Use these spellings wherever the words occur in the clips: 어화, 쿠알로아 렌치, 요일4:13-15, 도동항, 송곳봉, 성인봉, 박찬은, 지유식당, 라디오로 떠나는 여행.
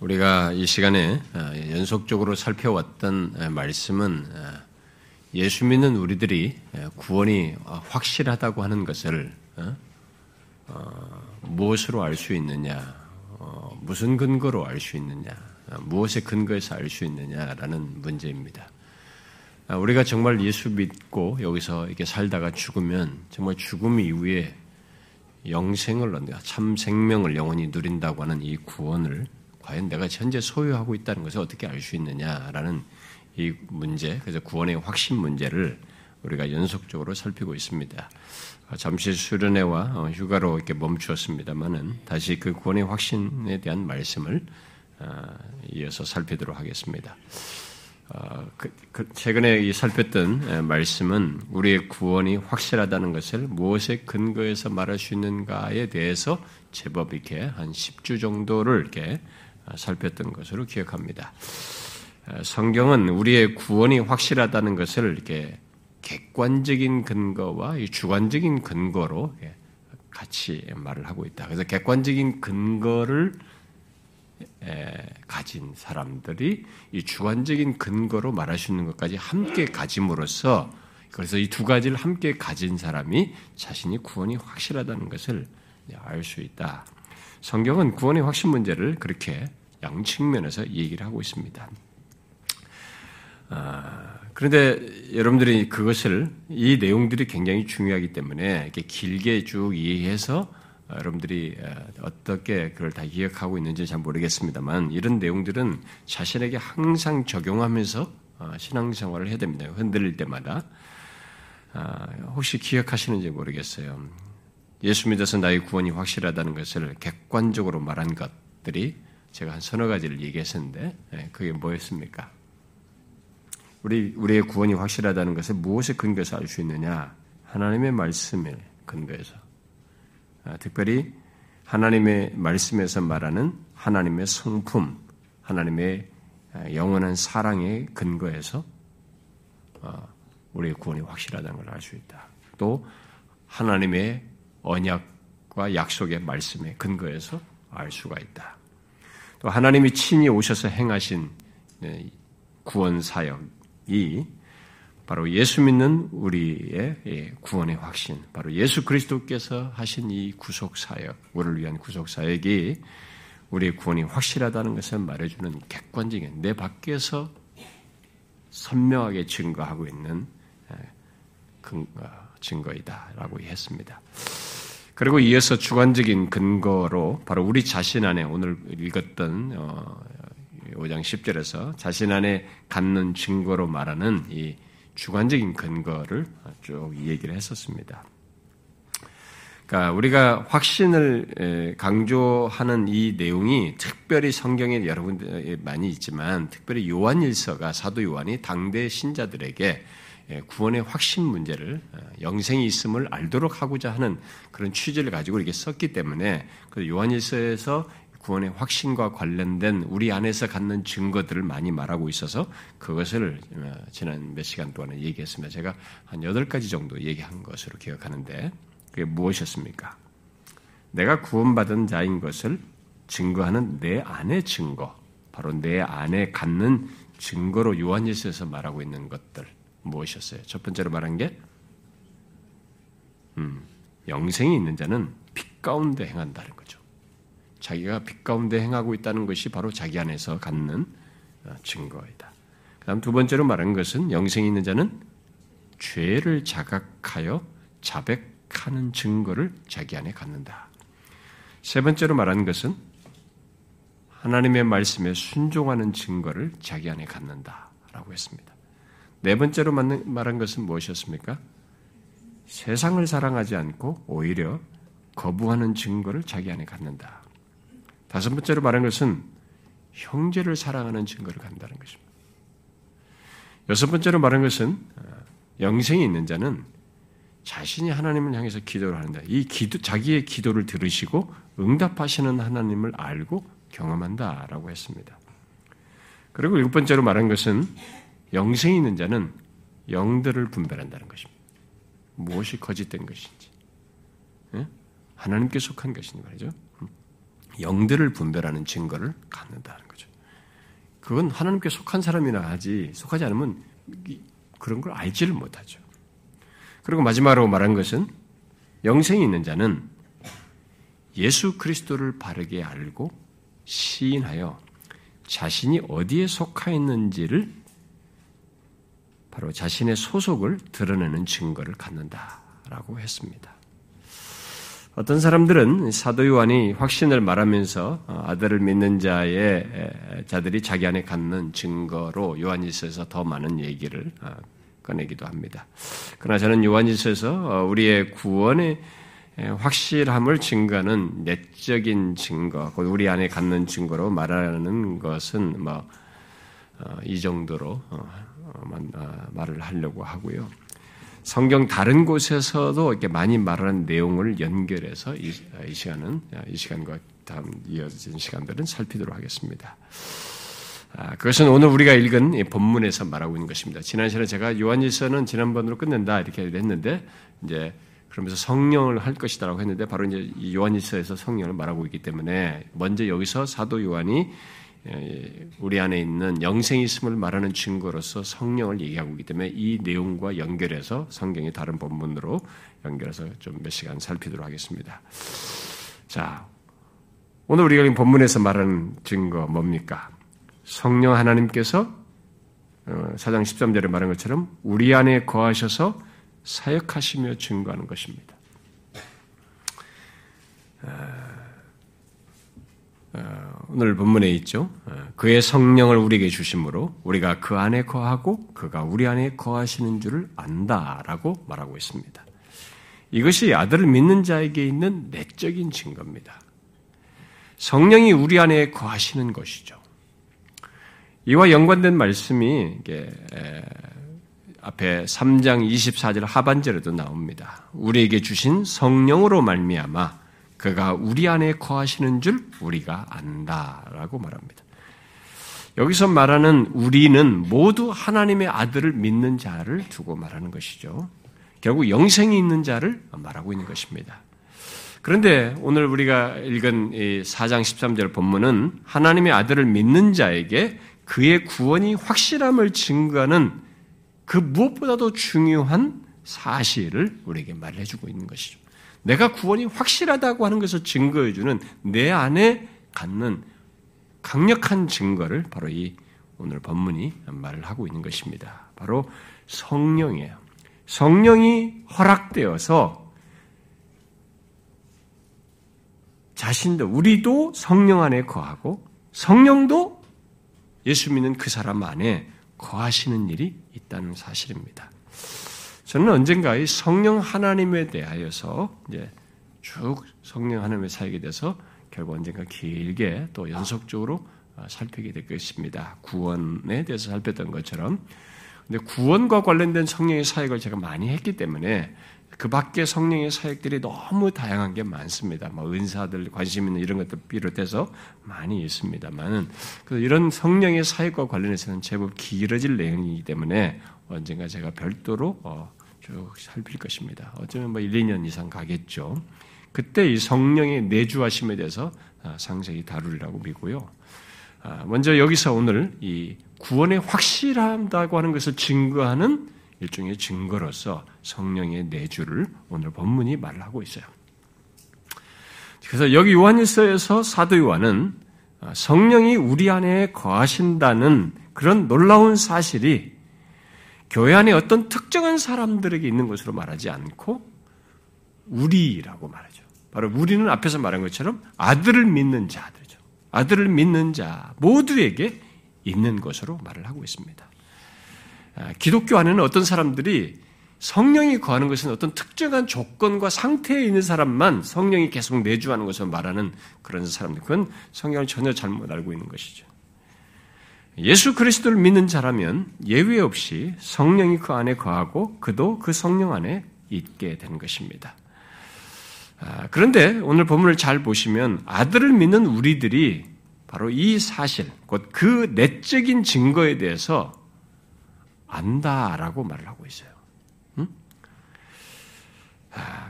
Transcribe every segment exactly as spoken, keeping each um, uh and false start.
우리가 이 시간에 연속적으로 살펴왔던 말씀은 예수 믿는 우리들이 구원이 확실하다고 하는 것을 무엇으로 알 수 있느냐, 무슨 근거로 알 수 있느냐, 무엇에 근거해서 알 수 있느냐라는 문제입니다. 우리가 정말 예수 믿고 여기서 이렇게 살다가 죽으면 정말 죽음 이후에 영생을 얻는다, 참 생명을 영원히 누린다고 하는 이 구원을 과연 내가 현재 소유하고 있다는 것을 어떻게 알 수 있느냐라는 이 문제, 그래서 구원의 확신 문제를 우리가 연속적으로 살피고 있습니다. 잠시 수련회와 휴가로 이렇게 멈추었습니다만은 다시 그 구원의 확신에 대한 말씀을 이어서 살피도록 하겠습니다. 최근에 살폈던 말씀은 우리의 구원이 확실하다는 것을 무엇에 근거해서 말할 수 있는가에 대해서 제법 이렇게 한 십 주 정도를 이렇게 살폈던 것으로 기억합니다. 성경은 우리의 구원이 확실하다는 것을 이렇게 객관적인 근거와 주관적인 근거로 같이 말을 하고 있다. 그래서 객관적인 근거를 가진 사람들이 이 주관적인 근거로 말할 수 있는 것까지 함께 가짐으로써, 그래서 이 두 가지를 함께 가진 사람이 자신이 구원이 확실하다는 것을 알 수 있다. 성경은 구원의 확신 문제를 그렇게 양측면에서 얘기를 하고 있습니다. 그런데 여러분들이 그것을, 이 내용들이 굉장히 중요하기 때문에 이렇게 길게 쭉 이해해서 여러분들이 어떻게 그걸 다 기억하고 있는지 잘 모르겠습니다만, 이런 내용들은 자신에게 항상 적용하면서 신앙생활을 해야 됩니다. 흔들릴 때마다. 혹시 기억하시는지 모르겠어요. 예수 믿어서 나의 구원이 확실하다는 것을 객관적으로 말한 것들이 제가 한 서너 가지를 얘기했었는데, 그게 뭐였습니까? 우리, 우리의 구원이 확실하다는 것을 무엇에 근거해서 알 수 있느냐? 하나님의 말씀에 근거해서. 특별히 하나님의 말씀에서 말하는 하나님의 성품, 하나님의 영원한 사랑에 근거해서 우리의 구원이 확실하다는 걸 알 수 있다. 또 하나님의 언약과 약속의 말씀에 근거해서 알 수가 있다. 또 하나님이 친히 오셔서 행하신 구원 사역이 바로 예수 믿는 우리의 구원의 확신, 바로 예수 그리스도께서 하신 이 구속사역, 우리를 위한 구속사역이 우리의 구원이 확실하다는 것을 말해주는 객관적인, 내 밖에서 선명하게 증거하고 있는 증거이다라고 했습니다. 그리고 이어서 주관적인 근거로 바로 우리 자신 안에, 오늘 읽었던 오 장 십 절에서 자신 안에 갖는 증거로 말하는 이 주관적인 근거를 쭉 얘기를 했었습니다. 그러니까 우리가 확신을 강조하는 이 내용이 특별히 성경에 여러 군데 많이 있지만, 특별히 요한일서가, 사도 요한이 당대 신자들에게 구원의 확신 문제를, 영생이 있음을 알도록 하고자 하는 그런 취지를 가지고 이렇게 썼기 때문에, 그 요한일서에서 구원의 확신과 관련된 우리 안에서 갖는 증거들을 많이 말하고 있어서 그것을 지난 몇 시간 동안 얘기했습니다. 제가 한 여덟 가지 정도 얘기한 것으로 기억하는데, 그게 무엇이었습니까? 내가 구원받은 자인 것을 증거하는 내 안의 증거, 바로 내 안에 갖는 증거로 요한일서에서 말하고 있는 것들 무엇이었어요? 첫 번째로 말한 게 음, 영생이 있는 자는 빛 가운데 행한다는 거죠. 자기가 빛 가운데 행하고 있다는 것이 바로 자기 안에서 갖는 증거이다. 그 다음 두 번째로 말한 것은 영생이 있는 자는 죄를 자각하여 자백하는 증거를 자기 안에 갖는다. 세 번째로 말한 것은 하나님의 말씀에 순종하는 증거를 자기 안에 갖는다라고 했습니다. 네 번째로 말한 것은 무엇이었습니까? 세상을 사랑하지 않고 오히려 거부하는 증거를 자기 안에 갖는다. 다섯 번째로 말한 것은 형제를 사랑하는 증거를 갖는다는 것입니다. 여섯 번째로 말한 것은 영생이 있는 자는 자신이 하나님을 향해서 기도를 한다. 이 기도, 자기의 기도를 들으시고 응답하시는 하나님을 알고 경험한다라고 했습니다. 그리고 일곱 번째로 말한 것은 영생이 있는 자는 영들을 분별한다는 것입니다. 무엇이 거짓된 것인지, 하나님께 속한 것인지 말이죠. 영들을 분별하는 증거를 갖는다는 거죠. 그건 하나님께 속한 사람이나 하지, 속하지 않으면 그런 걸 알지를 못하죠. 그리고 마지막으로 말한 것은 영생이 있는 자는 예수 그리스도를 바르게 알고 시인하여 자신이 어디에 속해 있는지를 바로 자신의 소속을 드러내는 증거를 갖는다라고 했습니다. 어떤 사람들은 사도 요한이 확신을 말하면서 아들을 믿는 자의 자들이 자기 안에 갖는 증거로 요한일서에서 더 많은 얘기를 꺼내기도 합니다. 그러나 저는 요한일서에서 우리의 구원의 확실함을 증거하는 내적인 증거, 우리 안에 갖는 증거로 말하는 것은 뭐 이 정도로 말을 하려고 하고요. 성경 다른 곳에서도 이렇게 많이 말하는 내용을 연결해서 이, 이 시간은, 이 시간과 다음 이어진 시간들은 살피도록 하겠습니다. 아, 그것은 오늘 우리가 읽은 이 본문에서 말하고 있는 것입니다. 지난 시간에 제가 요한일서는 지난번으로 끝낸다 이렇게 했는데, 이제 그러면서 성령을 할 것이다라고 했는데, 바로 이제 이 요한일서에서 성령을 말하고 있기 때문에, 먼저 여기서 사도 요한이 우리 안에 있는 영생이 있음을 말하는 증거로서 성령을 얘기하고 있기 때문에 이 내용과 연결해서 성경의 다른 본문으로 연결해서 좀 몇 시간 살피도록 하겠습니다. 자, 오늘 우리가 이 본문에서 말하는 증거 뭡니까? 성령 하나님께서 사 장 십삼 절에 말한 것처럼 우리 안에 거하셔서 사역하시며 증거하는 것입니다. 오늘 본문에 있죠. 그의 성령을 우리에게 주심으로 우리가 그 안에 거하고 그가 우리 안에 거하시는 줄을 안다라고 말하고 있습니다. 이것이 아들을 믿는 자에게 있는 내적인 증거입니다. 성령이 우리 안에 거하시는 것이죠. 이와 연관된 말씀이 앞에 삼 장 이십사 절 하반절에도 나옵니다. 우리에게 주신 성령으로 말미암아 그가 우리 안에 거하시는 줄 우리가 안다라고 말합니다. 여기서 말하는 우리는 모두 하나님의 아들을 믿는 자를 두고 말하는 것이죠. 결국 영생이 있는 자를 말하고 있는 것입니다. 그런데 오늘 우리가 읽은 이 사 장 십삼 절 본문은 하나님의 아들을 믿는 자에게 그의 구원이 확실함을 증거하는 그 무엇보다도 중요한 사실을 우리에게 말해주고 있는 것이죠. 내가 구원이 확실하다고 하는 것을 증거해주는 내 안에 갖는 강력한 증거를 바로 이 오늘 본문이 말을 하고 있는 것입니다. 바로 성령이에요. 성령이 허락되어서 자신도, 우리도 성령 안에 거하고 성령도 예수 믿는 그 사람 안에 거하시는 일이 있다는 사실입니다. 저는 언젠가 이 성령 하나님에 대하여서 이제 쭉 성령 하나님의 사역에 대해서 결국 언젠가 길게 또 연속적으로 살피게 될 것입니다. 구원에 대해서 살폈던 것처럼. 근데 구원과 관련된 성령의 사역을 제가 많이 했기 때문에 그 밖에 성령의 사역들이 너무 다양한 게 많습니다. 뭐 은사들, 관심 있는 이런 것도 비롯해서 많이 있습니다만은, 그래서 이런 성령의 사역과 관련해서는 제법 길어질 내용이기 때문에 언젠가 제가 별도로 어, 쭉 살필 것입니다. 어쩌면 뭐 일, 이 년 이상 가겠죠. 그때 이 성령의 내주하심에 대해서 아, 상세히 다루리라고 믿고요. 아, 먼저 여기서 오늘 이 구원의 확실하다고 하는 것을 증거하는 일종의 증거로서 성령의 내주를 오늘 본문이 말하고 있어요. 그래서 여기 요한일서에서 사도 요한은 성령이 우리 안에 거하신다는 그런 놀라운 사실이 교회 안에 어떤 특정한 사람들에게 있는 것으로 말하지 않고 우리라고 말하죠. 바로 우리는 앞에서 말한 것처럼 아들을 믿는 자들이죠. 아들을 믿는 자 모두에게 있는 것으로 말을 하고 있습니다. 기독교 안에는 어떤 사람들이 성령이 거하는 것은 어떤 특정한 조건과 상태에 있는 사람만 성령이 계속 내주하는 것을 말하는 그런 사람들, 그건 성경을 전혀 잘못 알고 있는 것이죠. 예수 그리스도를 믿는 자라면 예외 없이 성령이 그 안에 거하고 그도 그 성령 안에 있게 되는 것입니다. 그런데 오늘 본문을 잘 보시면 아들을 믿는 우리들이 바로 이 사실, 곧 그 내적인 증거에 대해서 안다라고 말을 하고 있어요.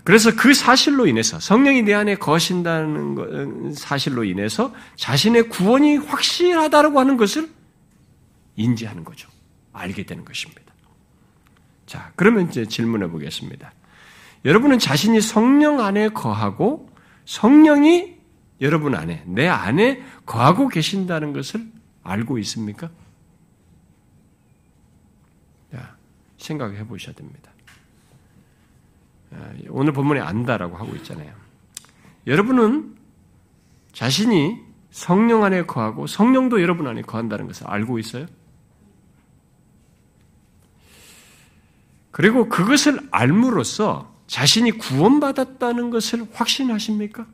그래서 그 사실로 인해서 성령이 내 안에 거신다는 사실로 인해서 자신의 구원이 확실하다라고 하는 것을 인지하는 거죠. 알게 되는 것입니다. 자, 그러면 이제 질문해 보겠습니다. 여러분은 자신이 성령 안에 거하고 성령이 여러분 안에, 내 안에 거하고 계신다는 것을 알고 있습니까? 자, 생각해 보셔야 됩니다. 오늘 본문에 안다라고 하고 있잖아요. 여러분은 자신이 성령 안에 거하고 성령도 여러분 안에 거한다는 것을 알고 있어요? 그리고 그것을 알므로써 자신이 구원받았다는 것을 확신하십니까?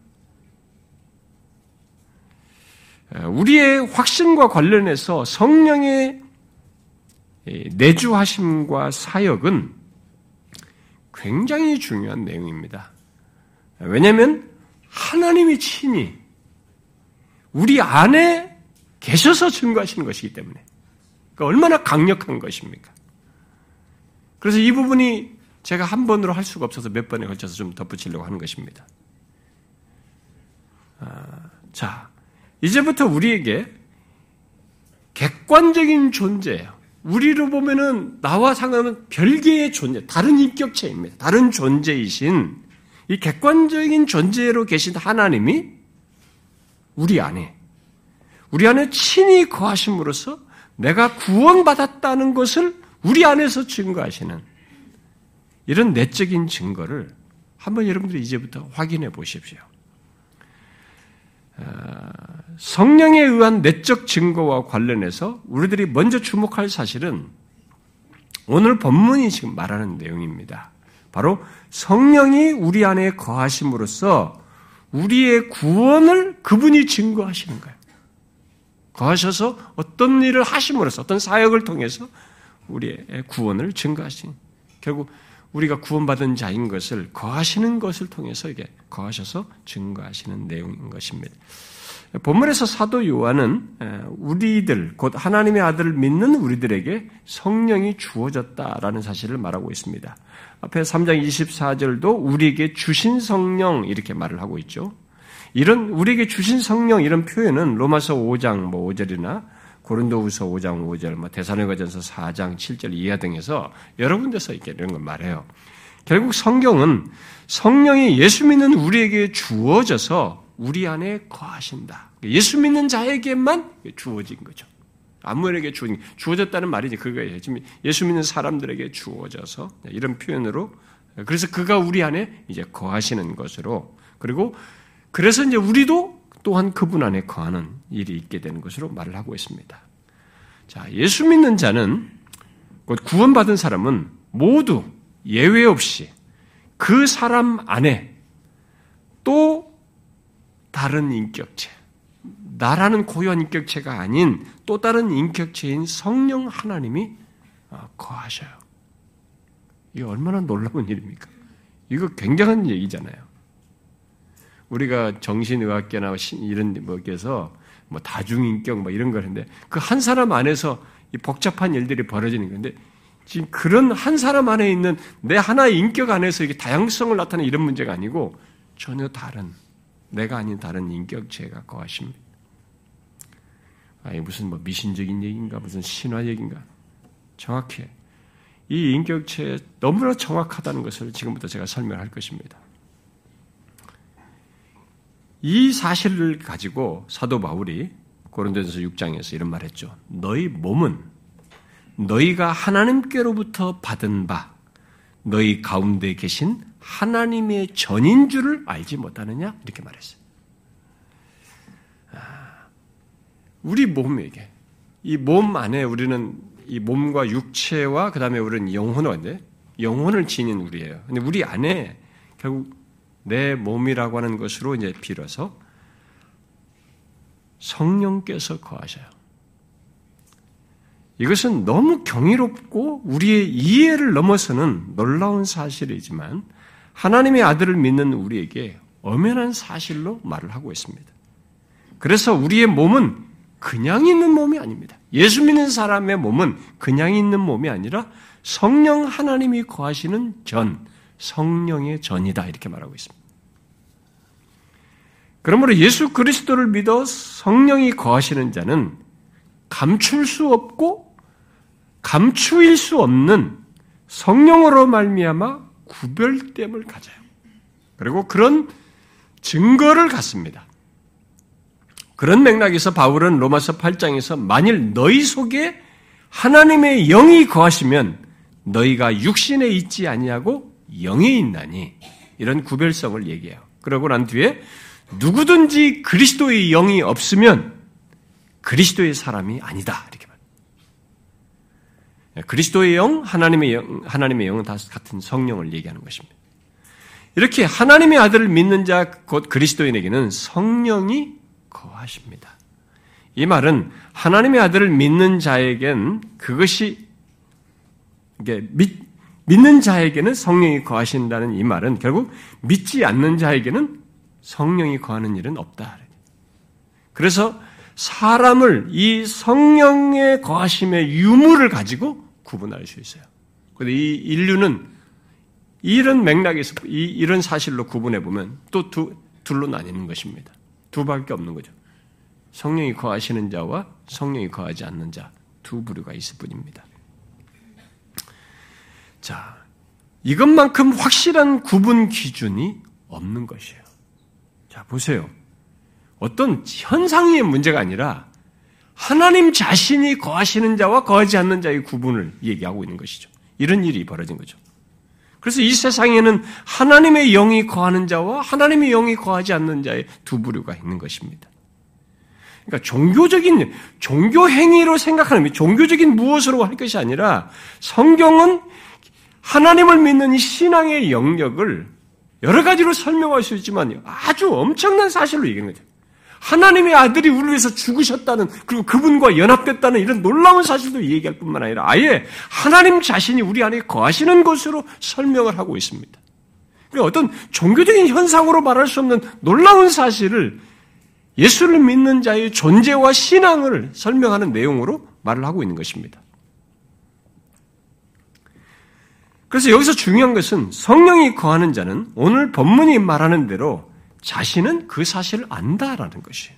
우리의 확신과 관련해서 성령의 내주하심과 사역은 굉장히 중요한 내용입니다. 왜냐하면 하나님이 친히 우리 안에 계셔서 증거하시는 것이기 때문에 그러니까 얼마나 강력한 것입니까? 그래서 이 부분이 제가 한 번으로 할 수가 없어서 몇 번에 걸쳐서 좀 덧붙이려고 하는 것입니다. 아, 자, 이제부터 우리에게 객관적인 존재예요. 우리로 보면은 나와 상관없는 별개의 존재, 다른 인격체입니다. 다른 존재이신 이 객관적인 존재로 계신 하나님이 우리 안에, 우리 안에 친히 거하심으로써 내가 구원받았다는 것을 우리 안에서 증거하시는 이런 내적인 증거를 한번 여러분들이 이제부터 확인해 보십시오. 성령에 의한 내적 증거와 관련해서 우리들이 먼저 주목할 사실은 오늘 본문이 지금 말하는 내용입니다. 바로 성령이 우리 안에 거하심으로써 우리의 구원을 그분이 증거하시는 거예요. 거하셔서 어떤 일을 하심으로써 어떤 사역을 통해서 우리의 구원을 증거하신, 결국 우리가 구원받은 자인 것을 거하시는 것을 통해서 이게 거하셔서 증거하시는 내용인 것입니다. 본문에서 사도 요한은 우리들, 곧 하나님의 아들을 믿는 우리들에게 성령이 주어졌다라는 사실을 말하고 있습니다. 앞에 삼 장 이십사 절도 우리에게 주신 성령 이렇게 말을 하고 있죠. 이런 우리에게 주신 성령 이런 표현은 로마서 오 장 오 절이나 고린도후서 오 장 오 절, 뭐 데살로니가전서 사 장 칠 절 이하 등에서 여러 군데서 이런 걸 말해요. 결국 성경은 성령이 예수 믿는 우리에게 주어져서 우리 안에 거하신다. 예수 믿는 자에게만 주어진 거죠. 아무에게 주어진, 주어졌다는 말이지 그거예요. 지금 예수 믿는 사람들에게 주어져서 이런 표현으로, 그래서 그가 우리 안에 이제 거하시는 것으로, 그리고 그래서 이제 우리도 또한 그분 안에 거하는 일이 있게 되는 것으로 말을 하고 있습니다. 자, 예수 믿는 자는, 곧 구원받은 사람은 모두 예외 없이 그 사람 안에 또 다른 인격체, 나라는 고유한 인격체가 아닌 또 다른 인격체인 성령 하나님이 거하셔요. 이게 얼마나 놀라운 일입니까? 이거 굉장한 얘기잖아요. 우리가 정신의학계나 이런 데서 뭐 다중인격 뭐 이런 걸 했는데 그 한 사람 안에서 이 복잡한 일들이 벌어지는 건데, 지금 그런 한 사람 안에 있는 내 하나의 인격 안에서 이게 다양성을 나타내는 이런 문제가 아니고 전혀 다른, 내가 아닌 다른 인격체가 거하십니다. 아니 무슨 뭐 미신적인 얘기인가 무슨 신화 얘기인가, 정확해. 이 인격체에 너무나 정확하다는 것을 지금부터 제가 설명할 것입니다. 이 사실을 가지고 사도 바울이 고린도전서 육 장에서 이런 말 했죠. 너희 몸은 너희가 하나님께로부터 받은 바 너희 가운데 계신 하나님의 전인 줄을 알지 못하느냐? 이렇게 말했어요. 우리 몸에게, 이 몸 안에 우리는 이 몸과 육체와 그 다음에 우리는 영혼인데, 영혼을 지닌 우리예요. 근데 우리 안에 결국 내 몸이라고 하는 것으로 이제 빌어서 성령께서 거하셔요. 이것은 너무 경이롭고 우리의 이해를 넘어서는 놀라운 사실이지만 하나님의 아들을 믿는 우리에게 엄연한 사실로 말을 하고 있습니다. 그래서 우리의 몸은 그냥 있는 몸이 아닙니다. 예수 믿는 사람의 몸은 그냥 있는 몸이 아니라 성령 하나님이 거하시는 전, 성령의 전이다 이렇게 말하고 있습니다. 그러므로 예수 그리스도를 믿어 성령이 거하시는 자는 감출 수 없고 감추일 수 없는 성령으로 말미암아 구별됨을 가져요. 그리고 그런 증거를 갖습니다. 그런 맥락에서 바울은 로마서 팔 장에서 만일 너희 속에 하나님의 영이 거하시면 너희가 육신에 있지 아니하고 영이 있나니 이런 구별성을 얘기해요. 그러고 난 뒤에 누구든지 그리스도의 영이 없으면 그리스도의 사람이 아니다 이렇게 말해요. 그리스도의 영, 하나님의 영, 하나님의 영은 다 같은 성령을 얘기하는 것입니다. 이렇게 하나님의 아들을 믿는 자 곧 그리스도인에게는 성령이 거하십니다. 이 말은 하나님의 아들을 믿는 자에겐 그것이 이게 믿, 믿는 자에게는 성령이 거하신다는 이 말은 결국 믿지 않는 자에게는 성령이 거하는 일은 없다. 그래서 사람을 이 성령의 거하심의 유무를 가지고 구분할 수 있어요. 그런데 이 인류는 이런 맥락에서 이, 이런 사실로 구분해 보면 또 두, 둘로 나뉘는 것입니다. 두 밖에 없는 거죠. 성령이 거하시는 자와 성령이 거하지 않는 자 두 부류가 있을 뿐입니다. 자, 이것만큼 확실한 구분 기준이 없는 것이에요. 자, 보세요. 어떤 현상의 문제가 아니라 하나님 자신이 거하시는 자와 거하지 않는 자의 구분을 얘기하고 있는 것이죠. 이런 일이 벌어진 거죠. 그래서 이 세상에는 하나님의 영이 거하는 자와 하나님의 영이 거하지 않는 자의 두 부류가 있는 것입니다. 그러니까 종교적인, 종교 행위로 생각하는, 종교적인 무엇으로 할 것이 아니라 성경은 하나님을 믿는 이 신앙의 영역을 여러 가지로 설명할 수 있지만 아주 엄청난 사실로 얘기하는 거죠. 하나님의 아들이 우리 위해서 죽으셨다는, 그리고 그분과 연합됐다는 이런 놀라운 사실도 얘기할 뿐만 아니라 아예 하나님 자신이 우리 안에 거하시는 것으로 설명을 하고 있습니다. 그러니까 어떤 종교적인 현상으로 말할 수 없는 놀라운 사실을 예수를 믿는 자의 존재와 신앙을 설명하는 내용으로 말을 하고 있는 것입니다. 그래서 여기서 중요한 것은 성령이 거하는 자는 오늘 본문이 말하는 대로 자신은 그 사실을 안다라는 것이에요.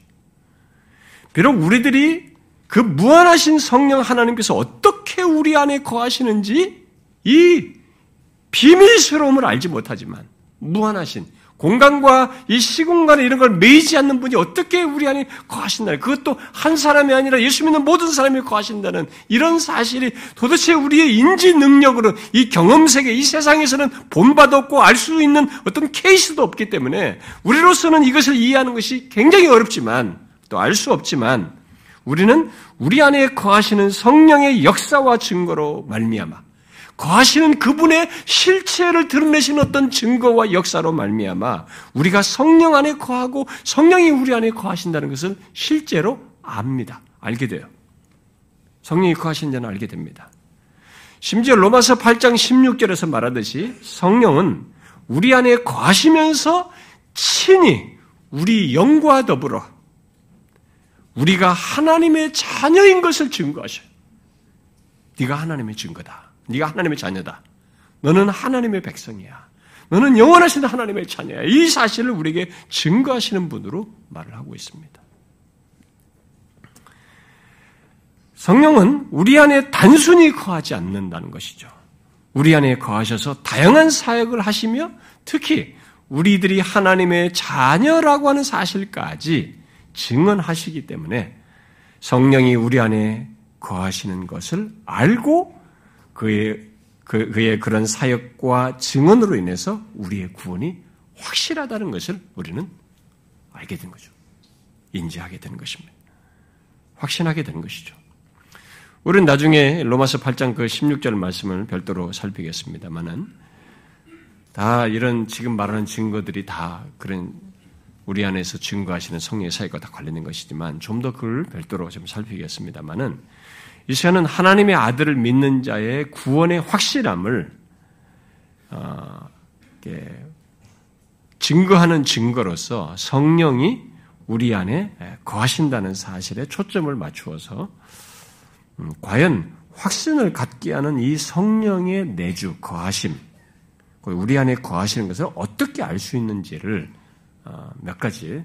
비록 우리들이 그 무한하신 성령 하나님께서 어떻게 우리 안에 거하시는지 이 비밀스러움을 알지 못하지만 무한하신 공간과 이 시공간에 이런 걸 매이지 않는 분이 어떻게 우리 안에 거하신다. 그것도 한 사람이 아니라 예수 믿는 모든 사람이 거하신다는 이런 사실이 도대체 우리의 인지 능력으로 이 경험세계, 이 세상에서는 본받도 없고 알 수 있는 어떤 케이스도 없기 때문에 우리로서는 이것을 이해하는 것이 굉장히 어렵지만 또 알 수 없지만 우리는 우리 안에 거하시는 성령의 역사와 증거로 말미암아 거하시는 그분의 실체를 드러내신 어떤 증거와 역사로 말미암아 우리가 성령 안에 거하고 성령이 우리 안에 거하신다는 것을 실제로 압니다. 알게 돼요. 성령이 거하신 자는 알게 됩니다. 심지어 로마서 팔 장 십육 절에서 말하듯이 성령은 우리 안에 거하시면서 친히 우리 영과 더불어 우리가 하나님의 자녀인 것을 증거하셔요. 네가 하나님의 증거다. 네가 하나님의 자녀다. 너는 하나님의 백성이야. 너는 영원하신 하나님의 자녀야. 이 사실을 우리에게 증거하시는 분으로 말을 하고 있습니다. 성령은 우리 안에 단순히 거하지 않는다는 것이죠. 우리 안에 거하셔서 다양한 사역을 하시며 특히 우리들이 하나님의 자녀라고 하는 사실까지 증언하시기 때문에 성령이 우리 안에 거하시는 것을 알고 그의, 그, 그의 그런 사역과 증언으로 인해서 우리의 구원이 확실하다는 것을 우리는 알게 된 거죠. 인지하게 되는 것입니다. 확신하게 되는 것이죠. 우리는 나중에 로마서 팔 장 그 십육 절 말씀을 별도로 살피겠습니다만은 다 이런 지금 말하는 증거들이 다 그런 우리 안에서 증거하시는 성령의 사역과 다 관련된 것이지만 좀 더 그걸 별도로 좀 살피겠습니다만은 이 시간은 하나님의 아들을 믿는 자의 구원의 확실함을 어, 이렇게 증거하는 증거로서 성령이 우리 안에 거하신다는 사실에 초점을 맞추어서 음, 과연 확신을 갖게 하는 이 성령의 내주, 거하심, 우리 안에 거하시는 것을 어떻게 알 수 있는지를 몇 가지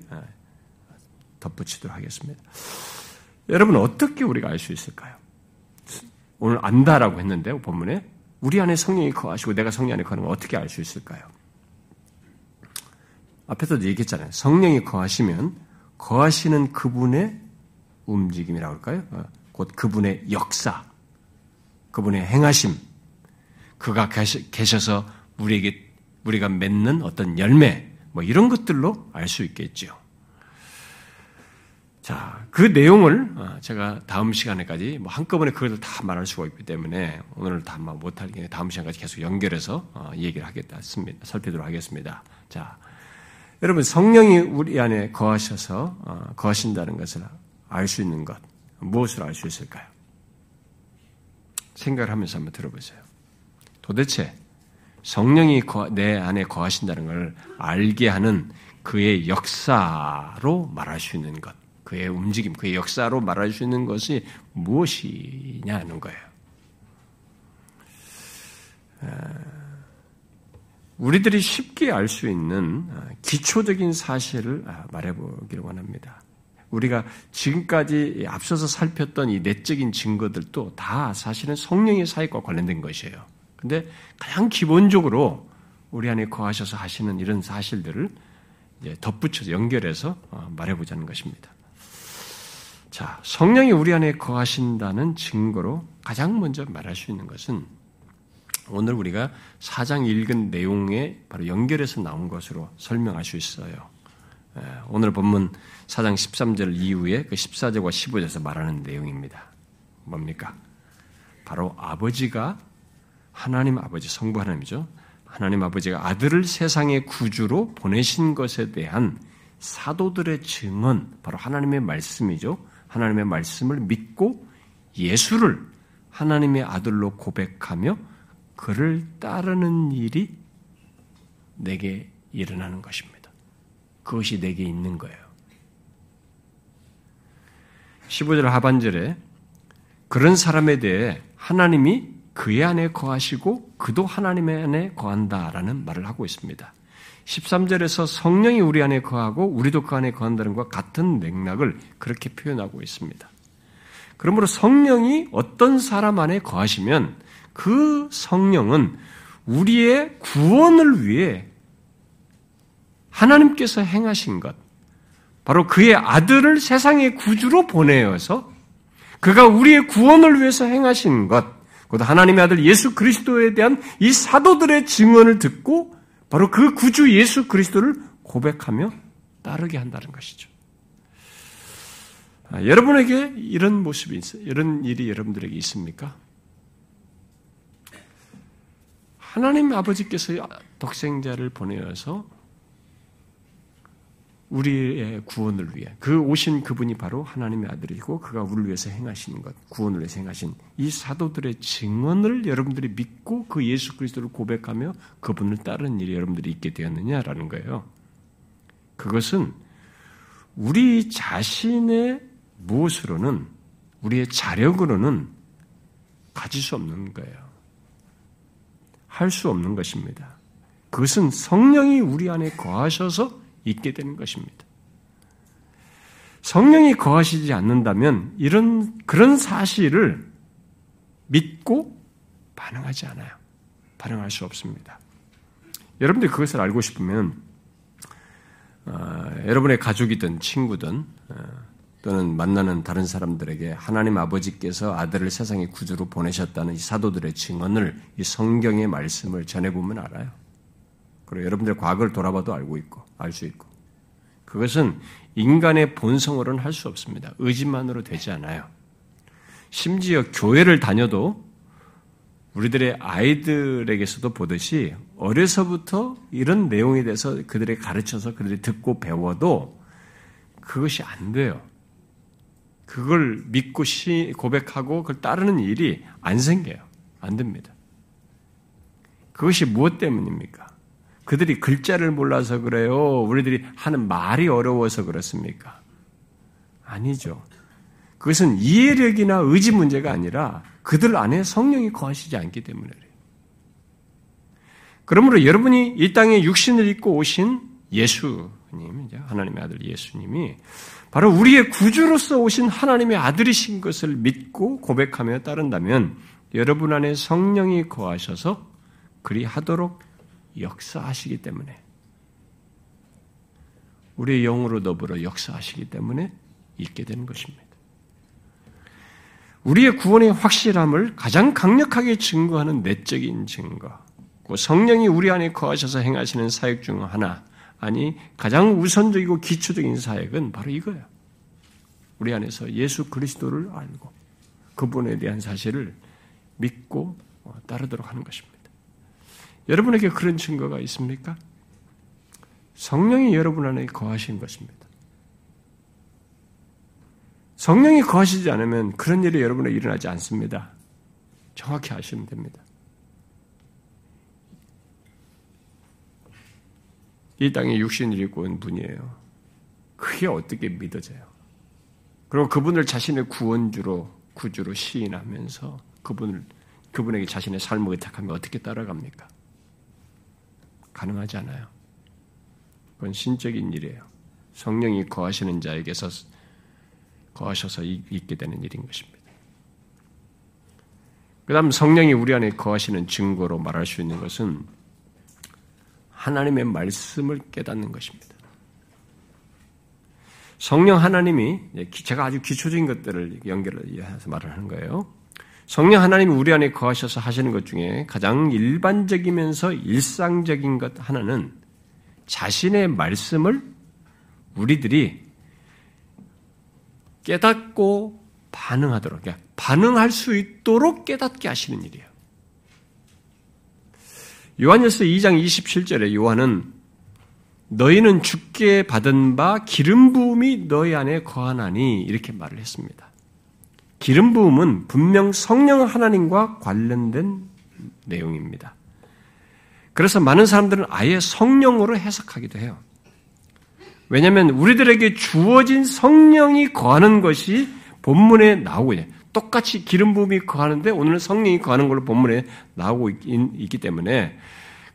덧붙이도록 하겠습니다. 여러분, 어떻게 우리가 알 수 있을까요? 오늘 안다라고 했는데 본문에 우리 안에 성령이 거하시고 내가 성령 안에 거하는 걸 어떻게 알 수 있을까요? 앞에서도 얘기했잖아요. 성령이 거하시면 거하시는 그분의 움직임이라고 할까요? 곧 그분의 역사, 그분의 행하심, 그가 계셔서 우리에게, 우리가 맺는 어떤 열매, 뭐 이런 것들로 알 수 있겠죠. 자, 그 내용을 제가 다음 시간에까지 뭐 한꺼번에 그걸 다 말할 수가 있기 때문에 오늘 다 못할 게 다음 시간까지 계속 연결해서 얘기를 하겠습니다. 살펴보도록 하겠습니다. 자, 여러분, 성령이 우리 안에 거하셔서 거하신다는 것을 알 수 있는 것, 무엇을 알 수 있을까요? 생각을 하면서 한번 들어보세요. 도대체 성령이 내 안에 거하신다는 걸 알게 하는 그의 역사로 말할 수 있는 것, 그의 움직임, 그의 역사로 말할 수 있는 것이 무엇이냐는 거예요. 우리들이 쉽게 알 수 있는 기초적인 사실을 말해보기로 원합니다. 우리가 지금까지 앞서서 살폈던 이 내적인 증거들도 다 사실은 성령의 사역과 관련된 것이에요. 근데 가장 기본적으로 우리 안에 거하셔서 하시는 이런 사실들을 이제 덧붙여서 연결해서 말해보자는 것입니다. 자, 성령이 우리 안에 거하신다는 증거로 가장 먼저 말할 수 있는 것은 오늘 우리가 사 장 읽은 내용에 바로 연결해서 나온 것으로 설명할 수 있어요. 오늘 본문 사 장 십삼 절 이후에 그 십사 절과 십오 절에서 말하는 내용입니다. 뭡니까? 바로 아버지가, 하나님 아버지, 성부 하나님이죠. 하나님 아버지가 아들을 세상의 구주로 보내신 것에 대한 사도들의 증언, 바로 하나님의 말씀이죠. 하나님의 말씀을 믿고 예수를 하나님의 아들로 고백하며 그를 따르는 일이 내게 일어나는 것입니다. 그것이 내게 있는 거예요. 십오 절 하반절에 그런 사람에 대해 하나님이 그의 안에 거하시고 그도 하나님의 안에 거한다라는 말을 하고 있습니다. 십삼 절에서 성령이 우리 안에 거하고 우리도 그 안에 거한다는 것과 같은 맥락을 그렇게 표현하고 있습니다. 그러므로 성령이 어떤 사람 안에 거하시면 그 성령은 우리의 구원을 위해 하나님께서 행하신 것, 바로 그의 아들을 세상의 구주로 보내어서 그가 우리의 구원을 위해서 행하신 것, 곧 하나님의 아들 예수 그리스도에 대한 이 사도들의 증언을 듣고 바로 그 구주 예수 그리스도를 고백하며 따르게 한다는 것이죠. 아, 여러분에게 이런 모습이 있어요? 이런 일이 여러분들에게 있습니까? 하나님 아버지께서 독생자를 보내어서 우리의 구원을 위해, 그 오신 그분이 바로 하나님의 아들이고 그가 우리를 위해서 행하신 것, 구원을 위해서 행하신 이 사도들의 증언을 여러분들이 믿고 그 예수 그리스도를 고백하며 그분을 따르는 일이 여러분들이 있게 되었느냐라는 거예요. 그것은 우리 자신의 무엇으로는, 우리의 자력으로는 가질 수 없는 거예요. 할 수 없는 것입니다. 그것은 성령이 우리 안에 거하셔서 있게 되는 것입니다. 성령이 거하시지 않는다면 이런 그런 사실을 믿고 반응하지 않아요. 반응할 수 없습니다. 여러분들이 그것을 알고 싶으면 어, 여러분의 가족이든 친구든 어, 또는 만나는 다른 사람들에게 하나님 아버지께서 아들을 세상의 구주로 보내셨다는 이 사도들의 증언을, 이 성경의 말씀을 전해보면 알아요. 그리고 여러분들의 과거를 돌아봐도 알고 있고, 알 수 있고. 그것은 인간의 본성으로는 할 수 없습니다. 의지만으로 되지 않아요. 심지어 교회를 다녀도 우리들의 아이들에게서도 보듯이 어려서부터 이런 내용에 대해서 그들이 가르쳐서 그들이 듣고 배워도 그것이 안 돼요. 그걸 믿고 시, 고백하고 그걸 따르는 일이 안 생겨요. 안 됩니다. 그것이 무엇 때문입니까? 그들이 글자를 몰라서 그래요? 우리들이 하는 말이 어려워서 그렇습니까? 아니죠. 그것은 이해력이나 의지 문제가 아니라 그들 안에 성령이 거하시지 않기 때문에 그래요. 그러므로 여러분이 이 땅에 육신을 입고 오신 예수님, 하나님의 아들 예수님이 바로 우리의 구주로서 오신 하나님의 아들이신 것을 믿고 고백하며 따른다면 여러분 안에 성령이 거하셔서 그리하도록 역사하시기 때문에, 우리의 영으로 더불어 역사하시기 때문에 있게 되는 것입니다. 우리의 구원의 확실함을 가장 강력하게 증거하는 내적인 증거, 그 성령이 우리 안에 거하셔서 행하시는 사역 중 하나, 아니 가장 우선적이고 기초적인 사역은 바로 이거예요. 우리 안에서 예수 그리스도를 알고 그분에 대한 사실을 믿고 따르도록 하는 것입니다. 여러분에게 그런 증거가 있습니까? 성령이 여러분 안에 거하신 것입니다. 성령이 거하시지 않으면 그런 일이 여러분에게 일어나지 않습니다. 정확히 아시면 됩니다. 이 땅에 육신을 입고 온 분이에요. 그게 어떻게 믿어져요? 그리고 그분을 자신의 구원주로, 구주로 시인하면서 그분을, 그분에게 자신의 삶을 의탁하면 어떻게 따라갑니까? 가능하지 않아요. 그건 신적인 일이에요. 성령이 거하시는 자에게서 거하셔서 있게 되는 일인 것입니다. 그 다음 성령이 우리 안에 거하시는 증거로 말할 수 있는 것은 하나님의 말씀을 깨닫는 것입니다. 성령 하나님이, 제가 아주 기초적인 것들을 연결해서 말을 하는 거예요. 성령 하나님이 우리 안에 거하셔서 하시는 것 중에 가장 일반적이면서 일상적인 것 하나는 자신의 말씀을 우리들이 깨닫고 반응하도록, 반응할 수 있도록 깨닫게 하시는 일이에요. 요한일서 이 장 이십칠 절에 요한은 너희는 주께 받은 바 기름 부음이 너희 안에 거하나니 이렇게 말을 했습니다. 기름 부음은 분명 성령 하나님과 관련된 내용입니다. 그래서 많은 사람들은 아예 성령으로 해석하기도 해요. 왜냐하면 우리들에게 주어진 성령이 거하는 것이 본문에 나오고 있어요. 똑같이 기름 부음이 거하는데 오늘은 성령이 거하는 걸로 본문에 나오고 있, 있기 때문에,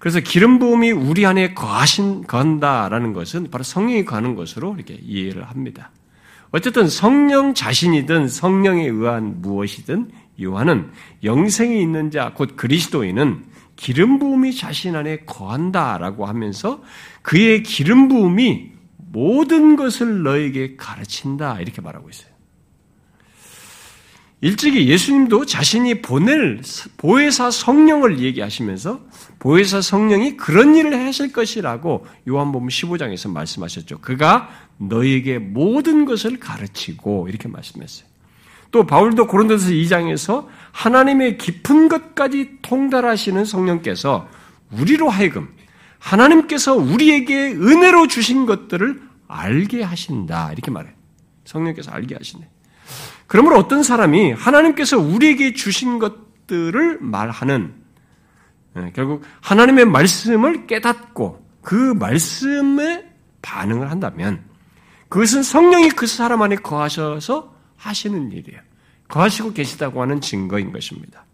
그래서 기름 부음이 우리 안에 거하신 거한다라는 것은 바로 성령이 거하는 것으로 이렇게 이해를 합니다. 어쨌든 성령 자신이든 성령에 의한 무엇이든 요한은 영생이 있는 자, 곧 그리스도인은 기름 부음이 자신 안에 거한다라고 하면서 그의 기름 부음이 모든 것을 너에게 가르친다 이렇게 말하고 있어요. 일찍이 예수님도 자신이 보낼 보혜사 성령을 얘기하시면서 보혜사 성령이 그런 일을 하실 것이라고 요한복음 십오 장에서 말씀하셨죠. 그가 너에게 모든 것을 가르치고 이렇게 말씀했어요. 또 바울도 고린도서 이 장에서 하나님의 깊은 것까지 통달하시는 성령께서 우리로 하여금 하나님께서 우리에게 은혜로 주신 것들을 알게 하신다 이렇게 말해요. 성령께서 알게 하시네. 그러므로 어떤 사람이 하나님께서 우리에게 주신 것들을 말하는, 결국 하나님의 말씀을 깨닫고 그 말씀에 반응을 한다면 그것은 성령이 그 사람 안에 거하셔서 하시는 일이에요. 거하시고 계시다고 하는 증거인 것입니다.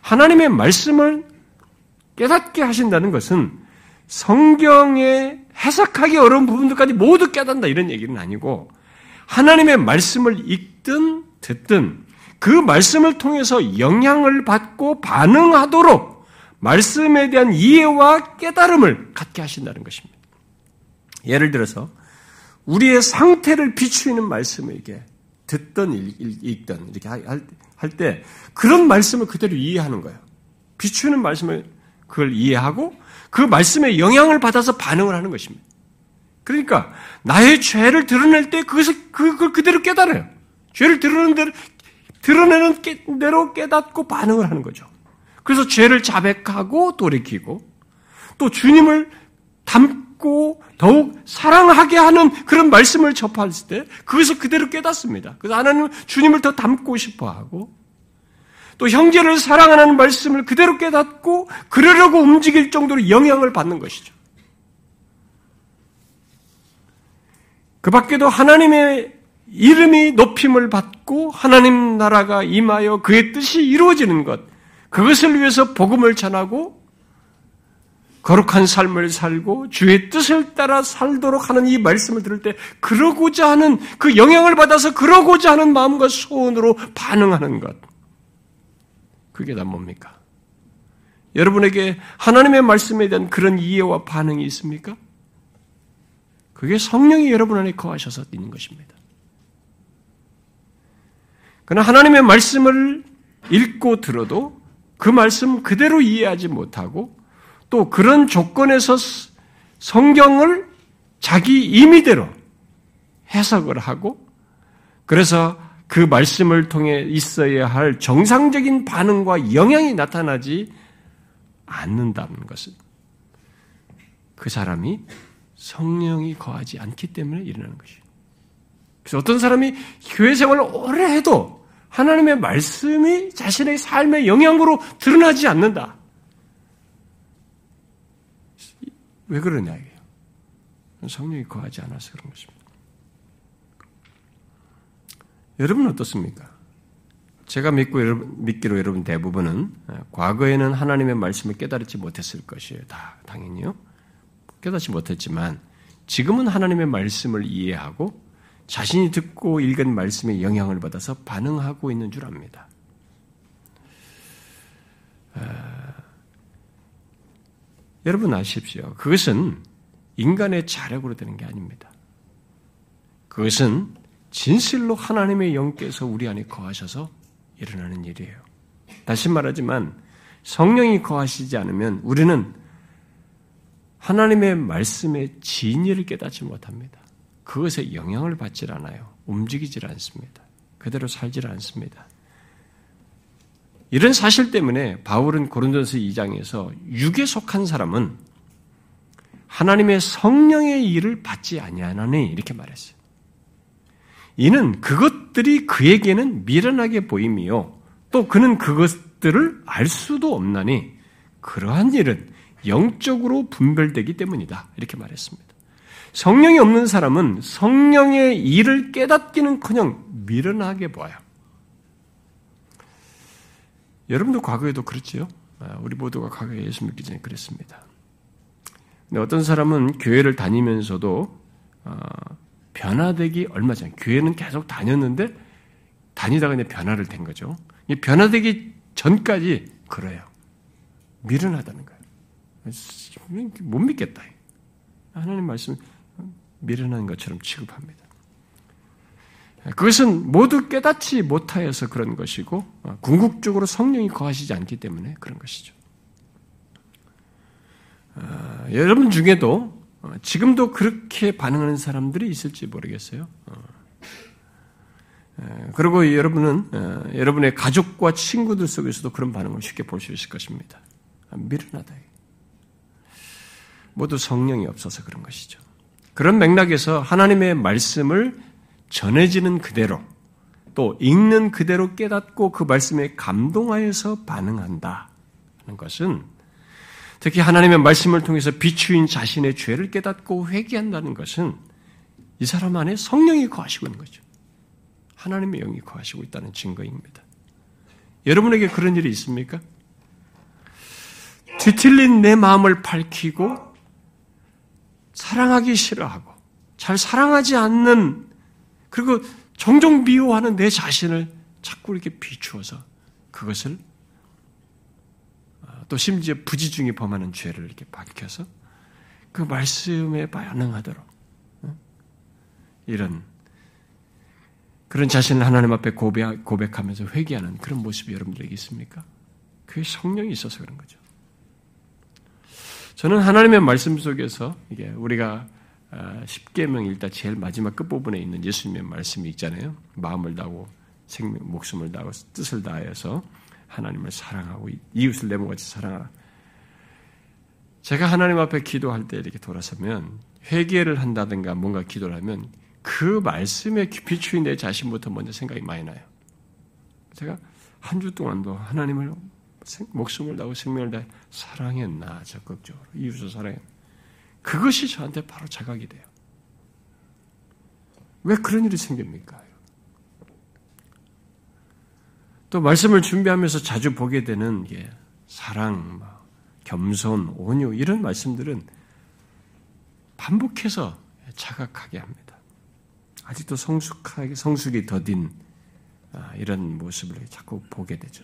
하나님의 말씀을 깨닫게 하신다는 것은 성경에 해석하기 어려운 부분들까지 모두 깨닫는다 이런 얘기는 아니고, 하나님의 말씀을 읽든 듣든 그 말씀을 통해서 영향을 받고 반응하도록 말씀에 대한 이해와 깨달음을 갖게 하신다는 것입니다. 예를 들어서 우리의 상태를 비추는 말씀을 이렇게 듣든 읽든 이렇게 할 때 그런 말씀을 그대로 이해하는 거예요. 비추는 말씀을 그걸 이해하고 그 말씀에 영향을 받아서 반응을 하는 것입니다. 그러니까 나의 죄를 드러낼 때 그것을 그걸 그대로 깨달아요. 죄를 드러내는 대로, 드러내는 깨, 대로 깨닫고 반응을 하는 거죠. 그래서 죄를 자백하고 돌이키고 또 주님을 닮고 더욱 사랑하게 하는 그런 말씀을 접할 때 그것을 그대로 깨닫습니다. 그래서 하나님은 주님을 더 닮고 싶어하고 또 형제를 사랑하는 말씀을 그대로 깨닫고 그러려고 움직일 정도로 영향을 받는 것이죠. 그 밖에도 하나님의 이름이 높임을 받고 하나님 나라가 임하여 그의 뜻이 이루어지는 것, 그것을 위해서 복음을 전하고 거룩한 삶을 살고 주의 뜻을 따라 살도록 하는 이 말씀을 들을 때 그러고자 하는 그 영향을 받아서 그러고자 하는 마음과 소원으로 반응하는 것. 그게 다 뭡니까? 여러분에게 하나님의 말씀에 대한 그런 이해와 반응이 있습니까? 그게 성령이 여러분 안에 거하셔서 있는 것입니다. 그러나 하나님의 말씀을 읽고 들어도 그 말씀 그대로 이해하지 못하고 또 그런 조건에서 성경을 자기 임의대로 해석을 하고 그래서 그 말씀을 통해 있어야 할 정상적인 반응과 영향이 나타나지 않는다는 것은 그 사람이 성령이 거하지 않기 때문에 일어나는 것이에요. 그래서 어떤 사람이 교회 생활을 오래 해도 하나님의 말씀이 자신의 삶의 영향으로 드러나지 않는다. 왜 그러냐, 이게. 성령이 거하지 않아서 그런 것입니다. 여러분은 어떻습니까? 제가 믿고, 여러분, 믿기로 여러분 대부분은 과거에는 하나님의 말씀을 깨달지 못했을 것이에요. 다, 당연히요. 깨닫지 못했지만 지금은 하나님의 말씀을 이해하고 자신이 듣고 읽은 말씀에 영향을 받아서 반응하고 있는 줄 압니다. 여러분 아십시오. 그것은 인간의 자력으로 되는 게 아닙니다. 그것은 진실로 하나님의 영께서 우리 안에 거하셔서 일어나는 일이에요. 다시 말하지만 성령이 거하시지 않으면 우리는 하나님의 말씀의 진리를 깨닫지 못합니다. 그것에 영향을 받질 않아요. 움직이질 않습니다. 그대로 살질 않습니다. 이런 사실 때문에 바울은 고린도전서 이 장에서 육에 속한 사람은 하나님의 성령의 일을 받지 아니하나니 이렇게 말했어요. 이는 그것들이 그에게는 미련하게 보임이요. 또 그는 그것들을 알 수도 없나니 그러한 일은 영적으로 분별되기 때문이다. 이렇게 말했습니다. 성령이 없는 사람은 성령의 일을 깨닫기는커녕 미련하게 보아요. 여러분도 과거에도 그렇지요? 우리 모두가 과거에 예수 믿기 전에 그랬습니다. 근데 어떤 사람은 교회를 다니면서도 변화되기 얼마 전, 교회는 계속 다녔는데 다니다가 이제 변화를 된 거죠. 변화되기 전까지 그래요. 미련하다는 거예요. 못 믿겠다. 하나님 말씀 미련한 것처럼 취급합니다. 그것은 모두 깨닫지 못하여서 그런 것이고 궁극적으로 성령이 거하시지 않기 때문에 그런 것이죠. 아, 여러분 중에도 지금도 그렇게 반응하는 사람들이 있을지 모르겠어요. 아, 그리고 여러분은 아, 여러분의 가족과 친구들 속에서도 그런 반응을 쉽게 볼 수 있을 것입니다. 아, 미련하다. 모두 성령이 없어서 그런 것이죠. 그런 맥락에서 하나님의 말씀을 전해지는 그대로 또 읽는 그대로 깨닫고 그 말씀에 감동하여서 반응한다 하는 것은 특히 하나님의 말씀을 통해서 비추인 자신의 죄를 깨닫고 회개한다는 것은 이 사람 안에 성령이 거하시고 있는 거죠. 하나님의 영이 거하시고 있다는 증거입니다. 여러분에게 그런 일이 있습니까? 뒤틀린 내 마음을 밝히고 사랑하기 싫어하고 잘 사랑하지 않는 그리고 종종 미워하는 내 자신을 자꾸 이렇게 비추어서 그것을 또 심지어 부지중에 범하는 죄를 이렇게 밝혀서 그 말씀에 반응하도록 이런 그런 자신을 하나님 앞에 고백, 고백하면서 회개하는 그런 모습이 여러분들에게 있습니까? 그게 성령이 있어서 그런 거죠. 저는 하나님의 말씀 속에서 이게 우리가 십계명 읽다 제일 마지막 끝부분에 있는 예수님의 말씀이 있잖아요. 마음을 다하고 생명, 목숨을 다하고 뜻을 다해서 하나님을 사랑하고 이웃을 내모같이 사랑하라. 제가 하나님 앞에 기도할 때 이렇게 돌아서면 회개를 한다든가 뭔가 기도를 하면 그 말씀에 깊이 추인 내 자신부터 먼저 생각이 많이 나요. 제가 한 주 동안도 하나님을 목숨을 다하고 생명을 다해 사랑했나 적극적으로 이웃을 사랑했나 그것이 저한테 바로 자각이 돼요. 왜 그런 일이 생깁니까? 또 말씀을 준비하면서 자주 보게 되는 게 사랑, 겸손, 온유 이런 말씀들은 반복해서 자각하게 합니다. 아직도 성숙하게, 성숙이 더딘 이런 모습을 자꾸 보게 되죠.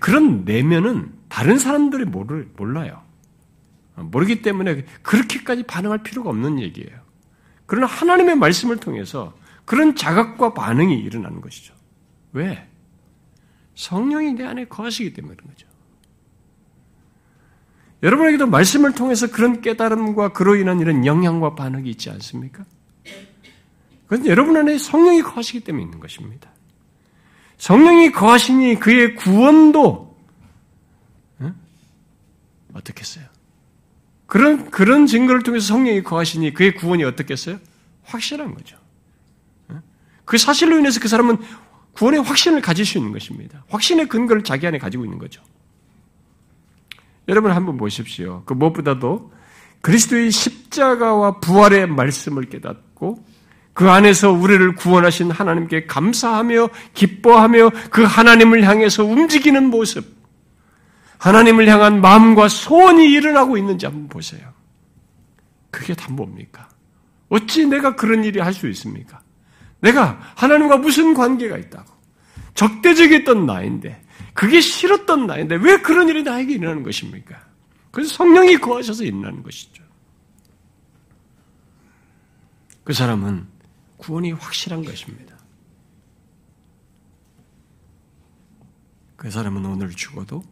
그런 내면은 다른 사람들이 모를, 몰라요. 모르기 때문에 그렇게까지 반응할 필요가 없는 얘기예요. 그러나 하나님의 말씀을 통해서 그런 자각과 반응이 일어나는 것이죠. 왜? 성령이 내 안에 거하시기 때문에 그런 거죠. 여러분에게도 말씀을 통해서 그런 깨달음과 그로 인한 이런 영향과 반응이 있지 않습니까? 그건 여러분 안에 성령이 거하시기 때문에 있는 것입니다. 성령이 거하시니 그의 구원도 응? 어떻겠어요? 그런 그런 증거를 통해서 성령이 거하시니 그의 구원이 어떻겠어요? 확실한 거죠. 응? 그 사실로 인해서 그 사람은 구원의 확신을 가질 수 있는 것입니다. 확신의 근거를 자기 안에 가지고 있는 거죠. 여러분 한번 보십시오. 그 무엇보다도 그리스도의 십자가와 부활의 말씀을 깨닫고 그 안에서 우리를 구원하신 하나님께 감사하며 기뻐하며 그 하나님을 향해서 움직이는 모습, 하나님을 향한 마음과 소원이 일어나고 있는지 한번 보세요. 그게 다 뭡니까? 어찌 내가 그런 일이 할 수 있습니까? 내가 하나님과 무슨 관계가 있다고? 적대적이었던 나인데, 그게 싫었던 나인데 왜 그런 일이 나에게 일어나는 것입니까? 그래서 성령이 거하셔서 일어나는 것이죠. 그 사람은 구원이 확실한 것입니다. 그 사람은 오늘 죽어도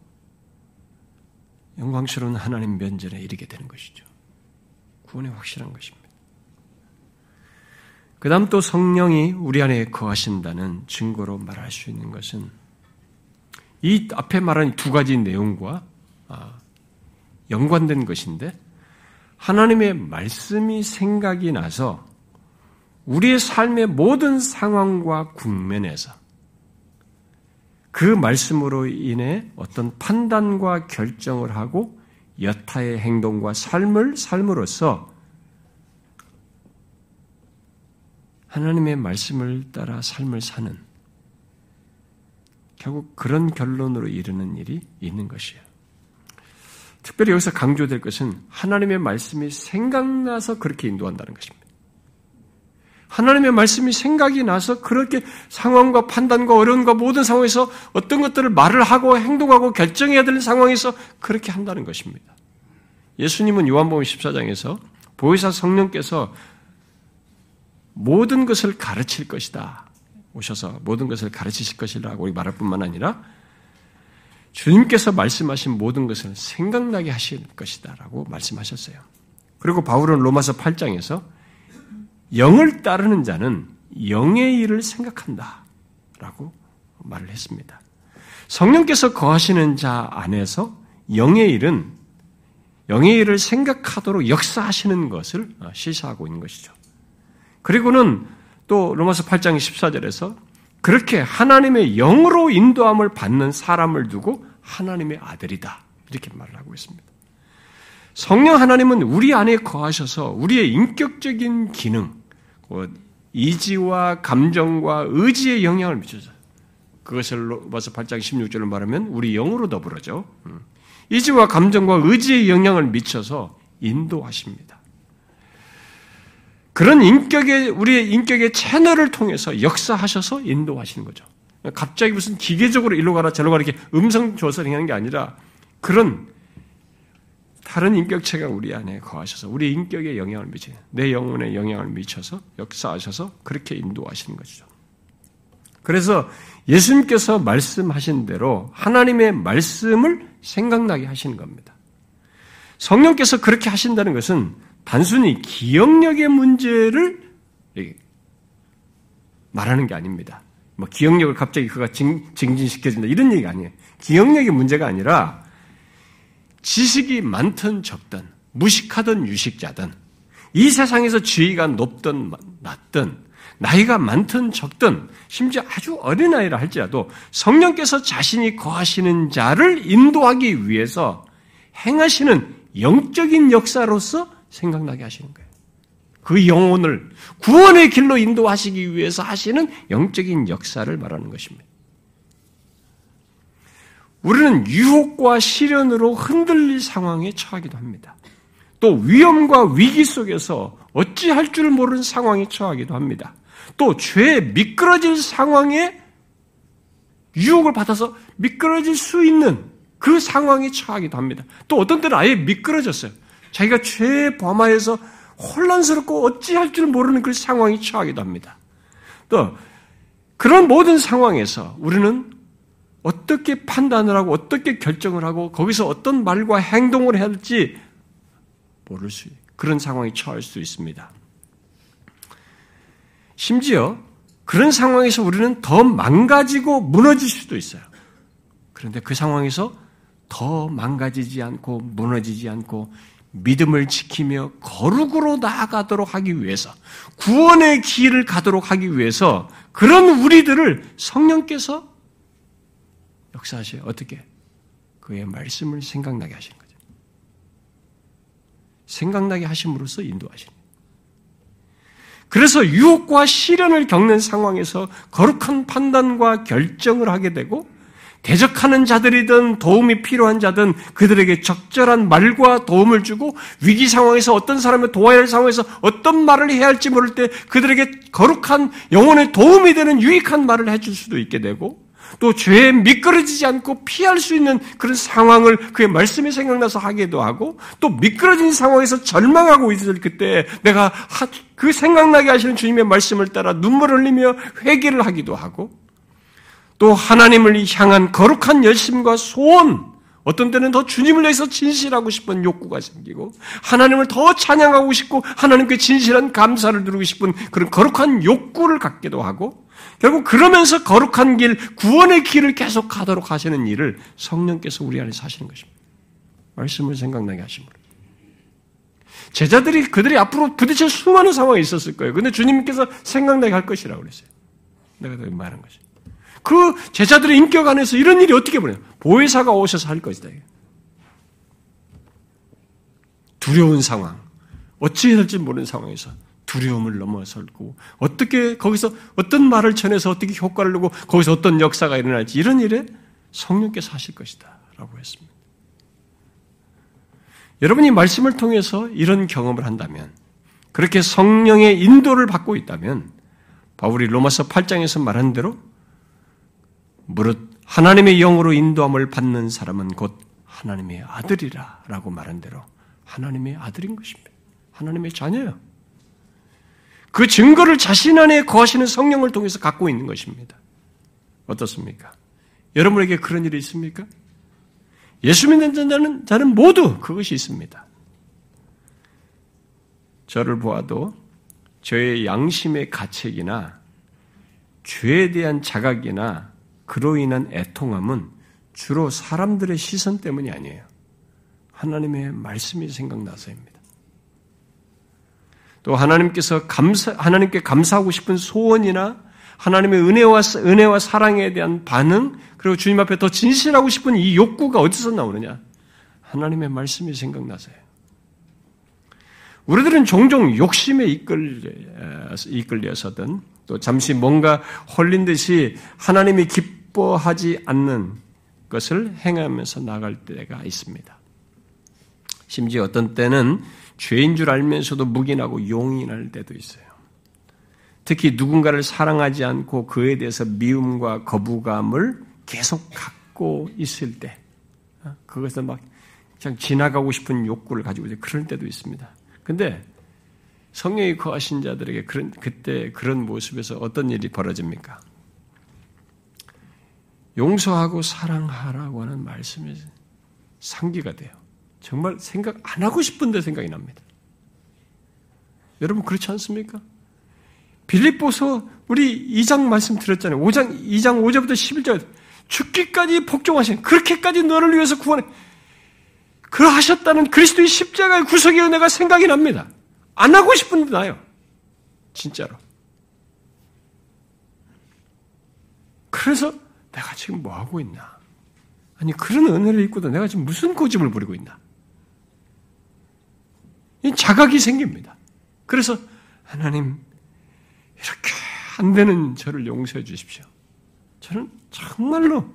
영광스러운 하나님 면전에 이르게 되는 것이죠. 구원이 확실한 것입니다. 그 다음 또 성령이 우리 안에 거하신다는 증거로 말할 수 있는 것은 이 앞에 말한 두 가지 내용과 연관된 것인데 하나님의 말씀이 생각이 나서 우리의 삶의 모든 상황과 국면에서 그 말씀으로 인해 어떤 판단과 결정을 하고 여타의 행동과 삶을 삶으로써 하나님의 말씀을 따라 삶을 사는 결국 그런 결론으로 이르는 일이 있는 것이에요. 특별히 여기서 강조될 것은 하나님의 말씀이 생각나서 그렇게 인도한다는 것입니다. 하나님의 말씀이 생각이 나서 그렇게 상황과 판단과 어려움과 모든 상황에서 어떤 것들을 말을 하고 행동하고 결정해야 되는 상황에서 그렇게 한다는 것입니다. 예수님은 요한복음 십사 장에서 보혜사 성령께서 모든 것을 가르칠 것이다. 오셔서 모든 것을 가르치실 것이라고 말할 뿐만 아니라 주님께서 말씀하신 모든 것을 생각나게 하실 것이다 라고 말씀하셨어요. 그리고 바울은 로마서 팔 장에서 영을 따르는 자는 영의 일을 생각한다 라고 말을 했습니다. 성령께서 거하시는 자 안에서 영의 일은 영의 일을 생각하도록 역사하시는 것을 시사하고 있는 것이죠. 그리고는 또 로마서 팔 장 십사 절에서 그렇게 하나님의 영으로 인도함을 받는 사람을 두고 하나님의 아들이다 이렇게 말을 하고 있습니다. 성령 하나님은 우리 안에 거하셔서 우리의 인격적인 기능, 이지와 감정과 의지에 영향을 미쳐서 그것을 로마서 팔 장 십육 절로 말하면 우리 영으로 더불어죠. 이지와 감정과 의지에 영향을 미쳐서 인도하십니다. 그런 인격의, 우리의 인격의 채널을 통해서 역사하셔서 인도하시는 거죠. 갑자기 무슨 기계적으로 일로 가라, 저로 가라 이렇게 음성 줘서 행하는 게 아니라 그런 다른 인격체가 우리 안에 거하셔서 우리 인격에 영향을 미치는, 내 영혼에 영향을 미쳐서 역사하셔서 그렇게 인도하시는 것이죠. 그래서 예수님께서 말씀하신 대로 하나님의 말씀을 생각나게 하시는 겁니다. 성령께서 그렇게 하신다는 것은 단순히 기억력의 문제를 말하는 게 아닙니다. 뭐 기억력을 갑자기 그가 증진시켜준다 이런 얘기가 아니에요. 기억력의 문제가 아니라 지식이 많든 적든 무식하든 유식자든 이 세상에서 지위가 높든 낮든 나이가 많든 적든 심지어 아주 어린아이라 할지라도 성령께서 자신이 거하시는 자를 인도하기 위해서 행하시는 영적인 역사로서 생각나게 하시는 거예요. 그 영혼을 구원의 길로 인도하시기 위해서 하시는 영적인 역사를 말하는 것입니다. 우리는 유혹과 시련으로 흔들릴 상황에 처하기도 합니다. 또 위험과 위기 속에서 어찌할 줄 모르는 상황에 처하기도 합니다. 또 죄에 미끄러질 상황에 유혹을 받아서 미끄러질 수 있는 그 상황에 처하기도 합니다. 또 어떤 때는 아예 미끄러졌어요. 자기가 죄의 범하에서 혼란스럽고 어찌할 줄 모르는 그 상황에 처하기도 합니다. 또 그런 모든 상황에서 우리는 어떻게 판단을 하고 어떻게 결정을 하고 거기서 어떤 말과 행동을 해야 할지 모를 수 그런 상황에 처할 수 있습니다. 심지어 그런 상황에서 우리는 더 망가지고 무너질 수도 있어요. 그런데 그 상황에서 더 망가지지 않고 무너지지 않고 믿음을 지키며 거룩으로 나아가도록 하기 위해서 구원의 길을 가도록 하기 위해서 그런 우리들을 성령께서 역사하셔요. 어떻게? 그의 말씀을 생각나게 하신 거죠. 생각나게 하심으로써 인도하신 거예요. 그래서 유혹과 시련을 겪는 상황에서 거룩한 판단과 결정을 하게 되고 대적하는 자들이든 도움이 필요한 자든 그들에게 적절한 말과 도움을 주고 위기 상황에서 어떤 사람의 도와야 할 상황에서 어떤 말을 해야 할지 모를 때 그들에게 거룩한 영혼의 도움이 되는 유익한 말을 해줄 수도 있게 되고 또 죄에 미끄러지지 않고 피할 수 있는 그런 상황을 그의 말씀이 생각나서 하기도 하고 또 미끄러진 상황에서 절망하고 있을 그때 내가 그 생각나게 하시는 주님의 말씀을 따라 눈물을 흘리며 회개를 하기도 하고 또 하나님을 향한 거룩한 열심과 소원 어떤 때는 더 주님을 위해서 진실하고 싶은 욕구가 생기고 하나님을 더 찬양하고 싶고 하나님께 진실한 감사를 누리고 싶은 그런 거룩한 욕구를 갖기도 하고 결국 그러면서 거룩한 길, 구원의 길을 계속 가도록 하시는 일을 성령께서 우리 안에서 하시는 것입니다. 말씀을 생각나게 하심으로. 제자들이 그들이 앞으로 부딪힐 수많은 상황이 있었을 거예요. 그런데 주님께서 생각나게 할 것이라고 그랬어요. 내가 더 말한 것이. 그 제자들의 인격 안에서 이런 일이 어떻게 벌어요? 보혜사가 오셔서 할 것이다. 두려운 상황, 어찌 해야 할지 모르는 상황에서 두려움을 넘어설고 어떻게 거기서 어떤 말을 전해서 어떻게 효과를 내고 거기서 어떤 역사가 일어날지 이런 일에 성령께서 하실 것이다 라고 했습니다. 여러분이 말씀을 통해서 이런 경험을 한다면 그렇게 성령의 인도를 받고 있다면 바울이 로마서 팔 장에서 말한 대로 무릇 하나님의 영으로 인도함을 받는 사람은 곧 하나님의 아들이라 라고 말한 대로 하나님의 아들인 것입니다. 하나님의 자녀예요. 그 증거를 자신 안에 거하시는 성령을 통해서 갖고 있는 것입니다. 어떻습니까? 여러분에게 그런 일이 있습니까? 예수 믿는 자는, 자는 모두 그것이 있습니다. 저를 보아도 저의 양심의 가책이나 죄에 대한 자각이나 그로 인한 애통함은 주로 사람들의 시선 때문이 아니에요. 하나님의 말씀이 생각나서입니다. 또 하나님께서 감사, 하나님께 감사하고 싶은 소원이나 하나님의 은혜와, 은혜와 사랑에 대한 반응, 그리고 주님 앞에 더 진실하고 싶은 이 욕구가 어디서 나오느냐? 하나님의 말씀이 생각나서요. 우리들은 종종 욕심에 이끌려, 이끌려서든 또 잠시 뭔가 홀린 듯이 하나님이 기뻐하지 않는 것을 행하면서 나갈 때가 있습니다. 심지어 어떤 때는 죄인 줄 알면서도 묵인하고 용인할 때도 있어요. 특히 누군가를 사랑하지 않고 그에 대해서 미움과 거부감을 계속 갖고 있을 때 그것을 막 그냥 지나가고 싶은 욕구를 가지고 이제 그럴 때도 있습니다. 근데 성령이 거하신 자들에게 그런, 그때 그런 모습에서 어떤 일이 벌어집니까? 용서하고 사랑하라고 하는 말씀이 상기가 돼요. 정말 생각 안 하고 싶은데 생각이 납니다. 여러분 그렇지 않습니까? 빌립보서 우리 이 장 말씀 드렸잖아요. 오 장, 이 장 오 절부터 십일 절 죽기까지 복종하신 그렇게까지 너를 위해서 구원해 그러하셨다는 그리스도의 십자가의 구속의 은혜가 생각이 납니다. 안 하고 싶은데 나요. 진짜로. 그래서 내가 지금 뭐 하고 있나? 아니 그런 은혜를 입고도 내가 지금 무슨 고집을 부리고 있나? 이 자각이 생깁니다. 그래서 하나님 이렇게 안 되는 저를 용서해 주십시오. 저는 정말로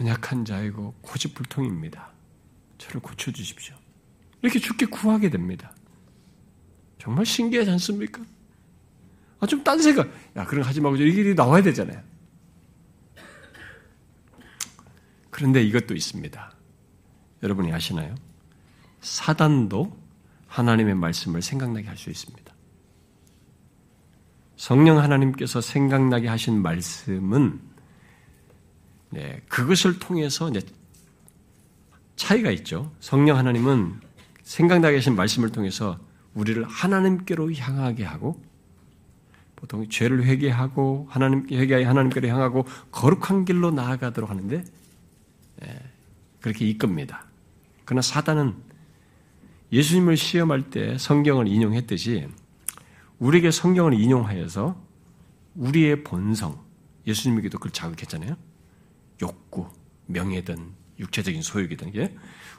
연약한 자이고 고집불통입니다. 저를 고쳐주십시오. 이렇게 주께 구하게 됩니다. 정말 신기하지 않습니까? 아, 좀 딴 생각, 야, 그런 거 하지 말고 이 길이 나와야 되잖아요. 그런데 이것도 있습니다. 여러분이 아시나요? 사단도 하나님의 말씀을 생각나게 할 수 있습니다. 성령 하나님께서 생각나게 하신 말씀은 네, 그것을 통해서 이제 차이가 있죠. 성령 하나님은 생각나게 하신 말씀을 통해서 우리를 하나님께로 향하게 하고 보통 죄를 회개하고 하나님께 회개하여 하나님께로 향하고 거룩한 길로 나아가도록 하는데 네, 그렇게 이끕니다. 그러나 사단은 예수님을 시험할 때 성경을 인용했듯이 우리에게 성경을 인용하여서 우리의 본성, 예수님에게도 그걸 자극했잖아요. 욕구, 명예든 육체적인 소욕이든 게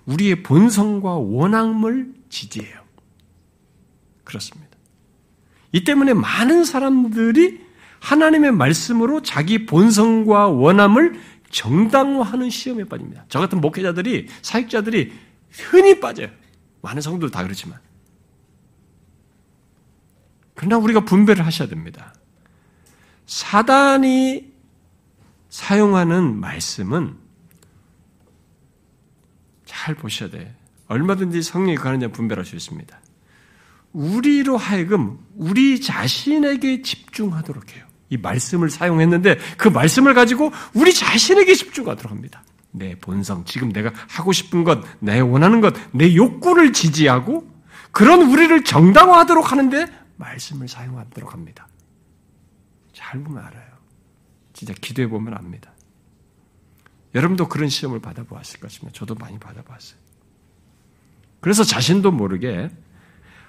우리의 본성과 원함을 지지해요. 그렇습니다. 이 때문에 많은 사람들이 하나님의 말씀으로 자기 본성과 원함을 정당화하는 시험에 빠집니다. 저 같은 목회자들이, 사역자들이 흔히 빠져요. 많은 성도들 다 그렇지만. 그러나 우리가 분별을 하셔야 됩니다. 사단이 사용하는 말씀은 잘 보셔야 돼요. 얼마든지 성령이 가는 데 분별할 수 있습니다. 우리로 하여금 우리 자신에게 집중하도록 해요. 이 말씀을 사용했는데 그 말씀을 가지고 우리 자신에게 집중하도록 합니다. 내 본성, 지금 내가 하고 싶은 것, 내 원하는 것, 내 욕구를 지지하고 그런 우리를 정당화하도록 하는데 말씀을 사용하도록 합니다. 잘 보면 알아요. 진짜 기도해 보면 압니다. 여러분도 그런 시험을 받아보았을 것입니다. 저도 많이 받아봤어요. 그래서 자신도 모르게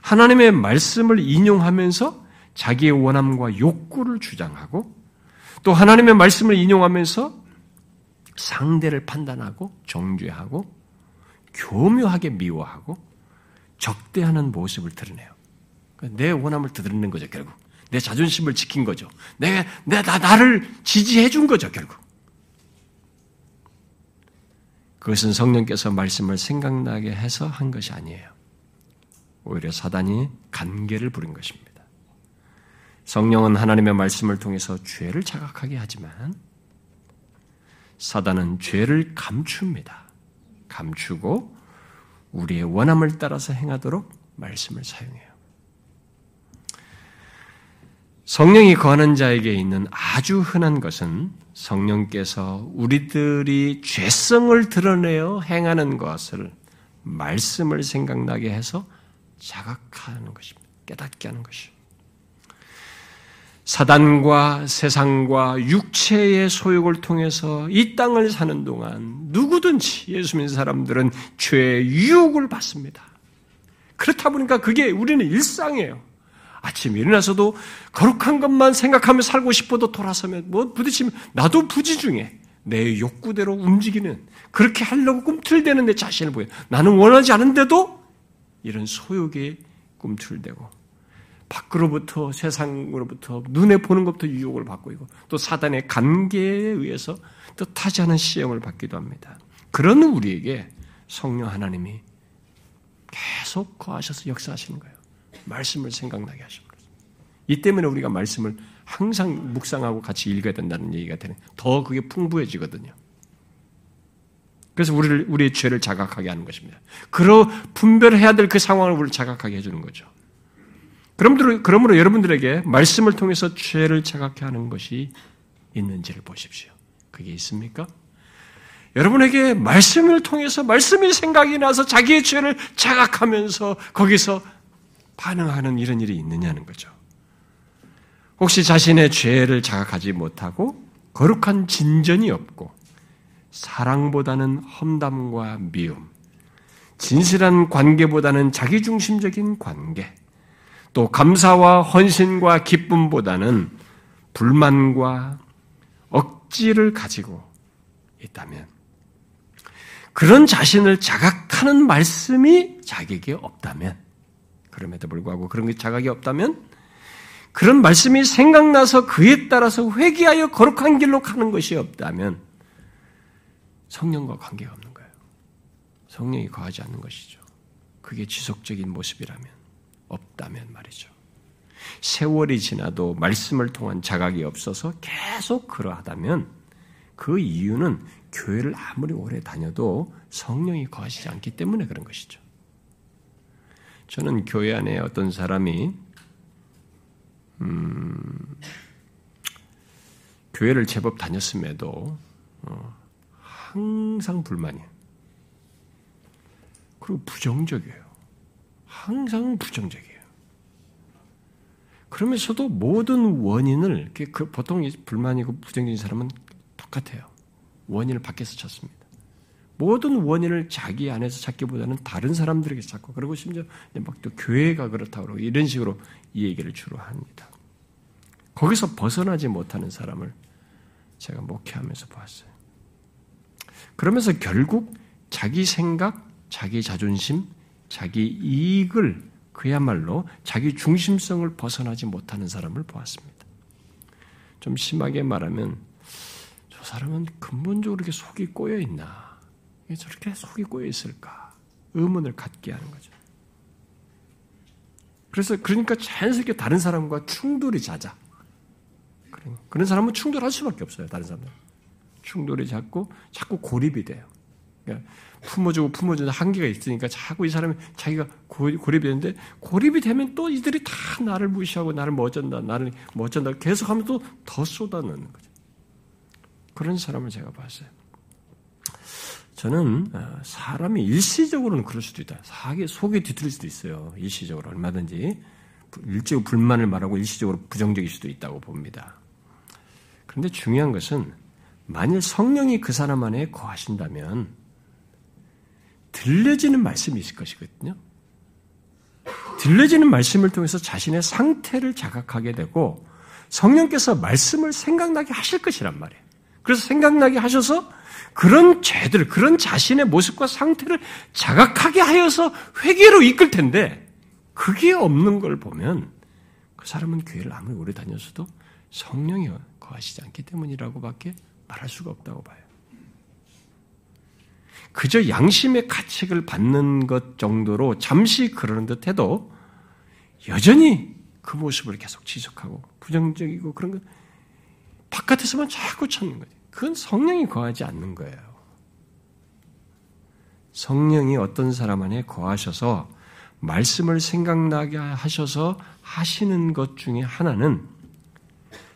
하나님의 말씀을 인용하면서 자기의 원함과 욕구를 주장하고 또 하나님의 말씀을 인용하면서 상대를 판단하고 정죄하고 교묘하게 미워하고 적대하는 모습을 드러내요. 내 원함을 드러내는 거죠, 결국. 내 자존심을 지킨 거죠. 내, 내, 나, 나를 지지해 준 거죠, 결국. 그것은 성령께서 말씀을 생각나게 해서 한 것이 아니에요. 오히려 사단이 간계를 부린 것입니다. 성령은 하나님의 말씀을 통해서 죄를 자각하게 하지만 사단은 죄를 감춥니다. 감추고 우리의 원함을 따라서 행하도록 말씀을 사용해요. 성령이 거하는 자에게 있는 아주 흔한 것은 성령께서 우리들이 죄성을 드러내어 행하는 것을 말씀을 생각나게 해서 자각하는 것입니다. 깨닫게 하는 것이죠. 사단과 세상과 육체의 소욕을 통해서 이 땅을 사는 동안 누구든지 예수 믿는 사람들은 죄의 유혹을 받습니다. 그렇다 보니까 그게 우리는 일상이에요. 아침 일어나서도 거룩한 것만 생각하며 살고 싶어도 돌아서면 뭐 부딪히면 나도 부지중에 내 욕구대로 움직이는 그렇게 하려고 꿈틀대는 내 자신을 보여. 나는 원하지 않은데도 이런 소욕에 꿈틀대고 밖으로부터 세상으로부터 눈에 보는 것부터 유혹을 받고 있고 또 사단의 관계에 의해서 뜻하지 않은 시험을 받기도 합니다. 그런 우리에게 성령 하나님이 계속 거하셔서 역사하시는 거예요. 말씀을 생각나게 하십니다. 이 때문에 우리가 말씀을 항상 묵상하고 같이 읽어야 된다는 얘기가 되는, 더 그게 풍부해지거든요. 그래서 우리를, 우리의 죄를 자각하게 하는 것입니다. 그러, 분별해야 될 그 상황을 우리를 자각하게 해주는 거죠. 그러므로, 그러므로 여러분들에게 말씀을 통해서 죄를 자각해 하는 것이 있는지를 보십시오. 그게 있습니까? 여러분에게 말씀을 통해서, 말씀이 생각이 나서 자기의 죄를 자각하면서 거기서 반응하는 이런 일이 있느냐는 거죠. 혹시 자신의 죄를 자각하지 못하고 거룩한 진전이 없고 사랑보다는 험담과 미움, 진실한 관계보다는 자기중심적인 관계, 또 감사와 헌신과 기쁨보다는 불만과 억지를 가지고 있다면 그런 자신을 자각하는 말씀이 자기에게 없다면 그럼에도 불구하고 그런 게 자각이 없다면 그런 말씀이 생각나서 그에 따라서 회개하여 거룩한 길로 가는 것이 없다면 성령과 관계가 없는 거예요. 성령이 거하지 않는 것이죠. 그게 지속적인 모습이라면, 없다면 말이죠. 세월이 지나도 말씀을 통한 자각이 없어서 계속 그러하다면 그 이유는 교회를 아무리 오래 다녀도 성령이 거하시지 않기 때문에 그런 것이죠. 저는 교회 안에 어떤 사람이 음, 교회를 제법 다녔음에도 어, 항상 불만이에요. 그리고 부정적이에요. 항상 부정적이에요. 그러면서도 모든 원인을 그 보통 불만이고 부정적인 사람은 똑같아요. 원인을 밖에서 찾습니다. 모든 원인을 자기 안에서 찾기보다는 다른 사람들에게 찾고, 그리고 심지어 막 또 교회가 그렇다고 그러고 이런 식으로 이 얘기를 주로 합니다. 거기서 벗어나지 못하는 사람을 제가 목회하면서 보았어요. 그러면서 결국 자기 생각, 자기 자존심, 자기 이익을, 그야말로 자기 중심성을 벗어나지 못하는 사람을 보았습니다. 좀 심하게 말하면 저 사람은 근본적으로 이렇게 속이 꼬여있나, 왜 저렇게 속이 꼬여있을까 의문을 갖게 하는 거죠. 그래서 그러니까 자연스럽게 다른 사람과 충돌이 잦아. 그런 사람은 충돌할 수밖에 없어요. 다른 사람들은 충돌이 자꾸 자꾸 고립이 돼요. 그러니까 품어주고 품어주는 한계가 있으니까 자꾸 이 사람이 자기가 고립이 되는데, 고립이 되면 또 이들이 다 나를 무시하고 나를 뭐 어쩐다, 나를 뭐 어쩐다 계속하면 또 더 쏟아넣는 거죠. 그런 사람을 제가 봤어요. 저는 사람이 일시적으로는 그럴 수도 있다. 속에 뒤틀릴 수도 있어요. 일시적으로 얼마든지 일시적으로 불만을 말하고 일시적으로 부정적일 수도 있다고 봅니다. 그런데 중요한 것은 만일 성령이 그 사람 안에 거하신다면 들려지는 말씀이 있을 것이거든요. 들려지는 말씀을 통해서 자신의 상태를 자각하게 되고 성령께서 말씀을 생각나게 하실 것이란 말이에요. 그래서 생각나게 하셔서 그런 죄들, 그런 자신의 모습과 상태를 자각하게 하여서 회개로 이끌 텐데, 그게 없는 걸 보면 그 사람은 교회를 아무리 오래 다녔어도 성령이 거하시지 않기 때문이라고밖에 말할 수가 없다고 봐요. 그저 양심의 가책을 받는 것 정도로 잠시 그러는 듯 해도 여전히 그 모습을 계속 지속하고 부정적이고 그런 것, 바깥에서만 자꾸 찾는 거죠. 그건 성령이 거하지 않는 거예요. 성령이 어떤 사람 안에 거하셔서 말씀을 생각나게 하셔서 하시는 것 중에 하나는,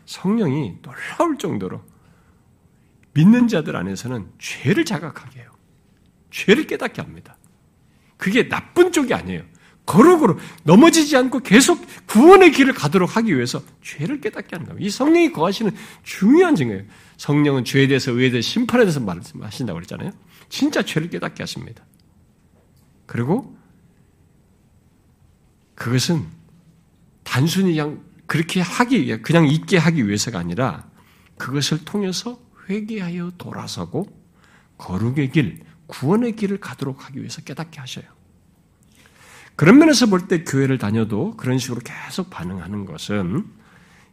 성령이 놀라울 정도로 믿는 자들 안에서는 죄를 자각하게 해요. 죄를 깨닫게 합니다. 그게 나쁜 쪽이 아니에요. 거룩으로 넘어지지 않고 계속 구원의 길을 가도록 하기 위해서 죄를 깨닫게 하는 겁니다. 이 성령이 거하시는 중요한 증거예요. 성령은 죄에 대해서, 의에 대해서, 심판에 대해서 말씀하신다고 그랬잖아요. 진짜 죄를 깨닫게 하십니다. 그리고 그것은 단순히 그냥 그렇게 하기 위해, 그냥 있게 하기 위해서가 아니라 그것을 통해서 회개하여 돌아서고 거룩의 길, 구원의 길을 가도록 하기 위해서 깨닫게 하셔요. 그런 면에서 볼 때 교회를 다녀도 그런 식으로 계속 반응하는 것은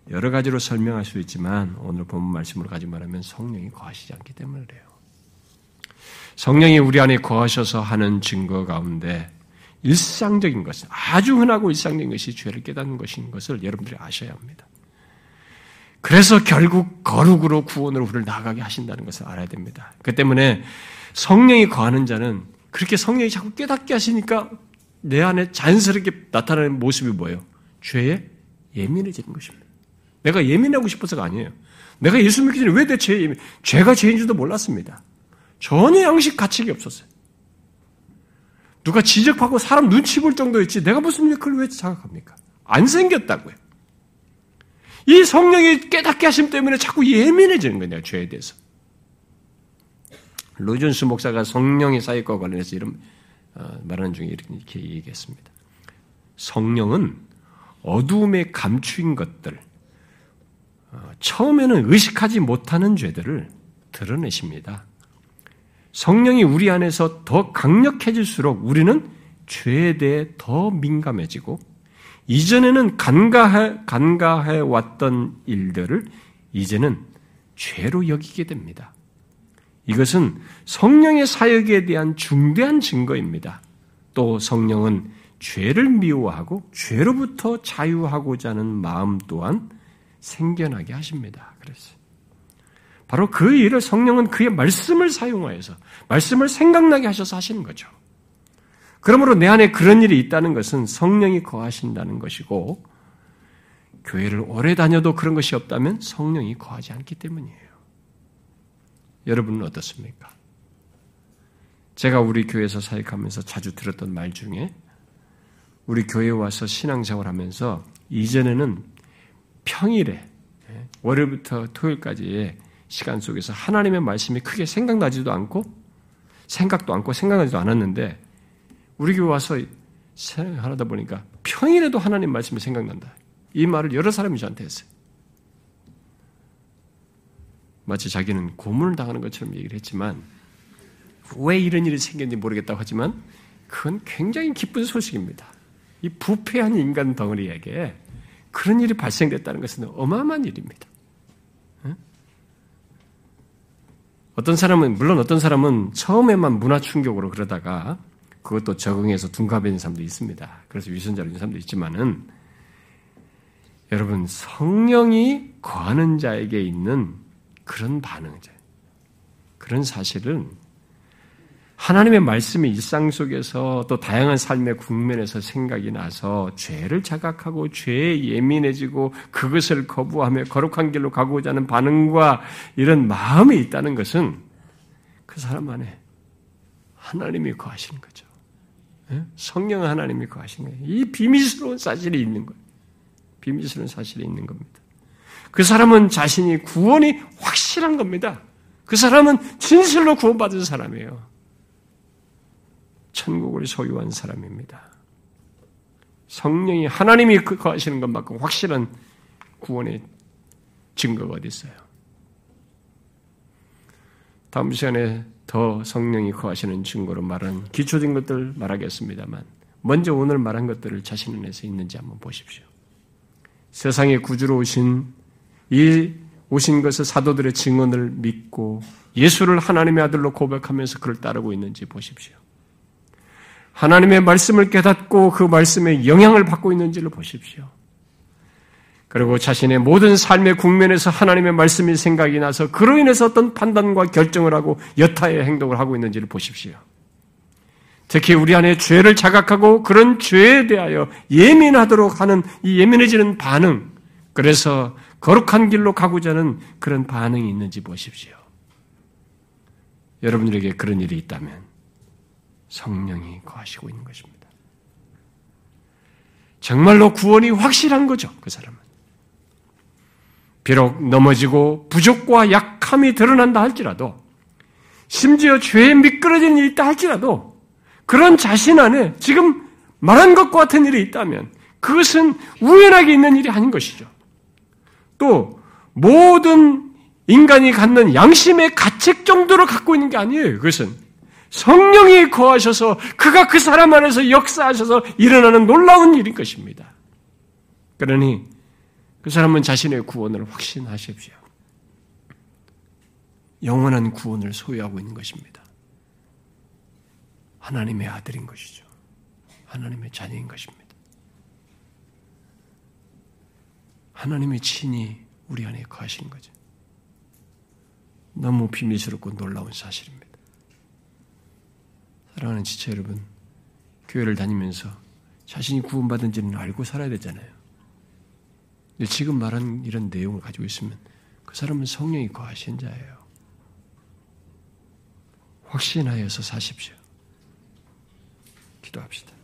여러 가지로 설명할 수 있지만, 오늘 본문 말씀으로 가지고 말하면 성령이 거하시지 않기 때문에 그래요. 성령이 우리 안에 거하셔서 하는 증거 가운데 일상적인 것, 아주 흔하고 일상적인 것이 죄를 깨닫는 것인 것을 여러분들이 아셔야 합니다. 그래서 결국 거룩으로, 구원으로 우리를 나아가게 하신다는 것을 알아야 됩니다. 그 때문에 성령이 거하는 자는 그렇게 성령이 자꾸 깨닫게 하시니까 내 안에 자연스럽게 나타나는 모습이 뭐예요? 죄에 예민해지는 것입니다. 내가 예민하고 싶어서가 아니에요. 내가 예수 믿기 전에 왜 내 죄에 예민, 죄가 죄인 줄도 몰랐습니다. 전혀 양식 가책이 없었어요. 누가 지적하고 사람 눈치 볼 정도였지 내가 무슨 역할을 왜 자각합니까? 안 생겼다고요. 이 성령이 깨닫게 하심 때문에 자꾸 예민해지는 거냐, 죄에 대해서. 로준수 목사가 성령의 사역과 관련해서 이런 말하는 중에 이렇게 얘기했습니다. 성령은 어두움에 감추인 것들, 처음에는 의식하지 못하는 죄들을 드러내십니다. 성령이 우리 안에서 더 강력해질수록 우리는 죄에 대해 더 민감해지고, 이전에는 간과해, 간과해 왔던 일들을 이제는 죄로 여기게 됩니다. 이것은 성령의 사역에 대한 중대한 증거입니다. 또 성령은 죄를 미워하고 죄로부터 자유하고자 하는 마음 또한 생겨나게 하십니다. 그래서 바로 그 일을 성령은 그의 말씀을 사용하여서 말씀을 생각나게 하셔서 하시는 거죠. 그러므로 내 안에 그런 일이 있다는 것은 성령이 거하신다는 것이고 교회를 오래 다녀도 그런 것이 없다면 성령이 거하지 않기 때문이에요. 여러분은 어떻습니까? 제가 우리 교회에서 사역하면서 자주 들었던 말 중에 우리 교회에 와서 신앙생활하면서 이전에는 평일에 월요일부터 토요일까지의 시간 속에서 하나님의 말씀이 크게 생각나지도 않고 생각도 않고 생각나지도 않았는데 우리 교회 와서 하다 보니까 평일에도 하나님 말씀이 생각난다. 이 말을 여러 사람이 저한테 했어요. 마치 자기는 고문을 당하는 것처럼 얘기를 했지만 왜 이런 일이 생겼는지 모르겠다고 하지만 그건 굉장히 기쁜 소식입니다. 이 부패한 인간 덩어리에게 그런 일이 발생됐다는 것은 어마어마한 일입니다. 어떤 사람은 물론 어떤 사람은 처음에만 문화 충격으로 그러다가 그것도 적응해서 둔갑해진 사람도 있습니다. 그래서 위선자로 있는 사람도 있지만은 여러분 성령이 거하는 자에게 있는 그런 반응자, 그런 사실은 하나님의 말씀이 일상 속에서 또 다양한 삶의 국면에서 생각이 나서 죄를 자각하고 죄에 예민해지고 그것을 거부하며 거룩한 길로 가고자 하는 반응과 이런 마음이 있다는 것은 그 사람 안에 하나님이 거하시는 거죠. 성령 하나님이 거하시는 거예요. 이 비밀스러운 사실이 있는 거예요. 비밀스러운 사실이 있는 겁니다. 그 사람은 자신이 구원이 확실한 겁니다. 그 사람은 진실로 구원받은 사람이에요. 천국을 소유한 사람입니다. 성령이 하나님이 거하시는 것만큼 확실한 구원의 증거가 어디 있어요? 다음 시간에 더 성령이 거하시는 증거로 말한 기초적인 것들 말하겠습니다만 먼저 오늘 말한 것들을 자신 안에서 있는지 한번 보십시오. 세상의 구주로 오신 이 오신 것을 사도들의 증언을 믿고 예수를 하나님의 아들로 고백하면서 그를 따르고 있는지 보십시오. 하나님의 말씀을 깨닫고 그 말씀에 영향을 받고 있는지를 보십시오. 그리고 자신의 모든 삶의 국면에서 하나님의 말씀이 생각이 나서 그로 인해서 어떤 판단과 결정을 하고 여타의 행동을 하고 있는지를 보십시오. 특히 우리 안에 죄를 자각하고 그런 죄에 대하여 예민하도록 하는 이 예민해지는 반응, 그래서 거룩한 길로 가고자 하는 그런 반응이 있는지 보십시오. 여러분들에게 그런 일이 있다면 성령이 거하시고 있는 것입니다. 정말로 구원이 확실한 거죠, 그 사람은. 비록 넘어지고 부족과 약함이 드러난다 할지라도 심지어 죄에 미끄러지는 일이 있다 할지라도 그런 자신 안에 지금 말한 것과 같은 일이 있다면 그것은 우연하게 있는 일이 아닌 것이죠. 또 모든 인간이 갖는 양심의 가책 정도로 갖고 있는 게 아니에요. 그것은 성령이 거하셔서 그가 그 사람 안에서 역사하셔서 일어나는 놀라운 일인 것입니다. 그러니 그 사람은 자신의 구원을 확신하십시오. 영원한 구원을 소유하고 있는 것입니다. 하나님의 아들인 것이죠. 하나님의 자녀인 것입니다. 하나님의 친히 우리 안에 거하신 거죠. 너무 비밀스럽고 놀라운 사실입니다. 사랑하는 지체 여러분, 교회를 다니면서 자신이 구원받은지는 알고 살아야 되잖아요. 근데 지금 말한 이런 내용을 가지고 있으면 그 사람은 성령이 거하신 자예요. 확신하여서 사십시오. 기도합시다.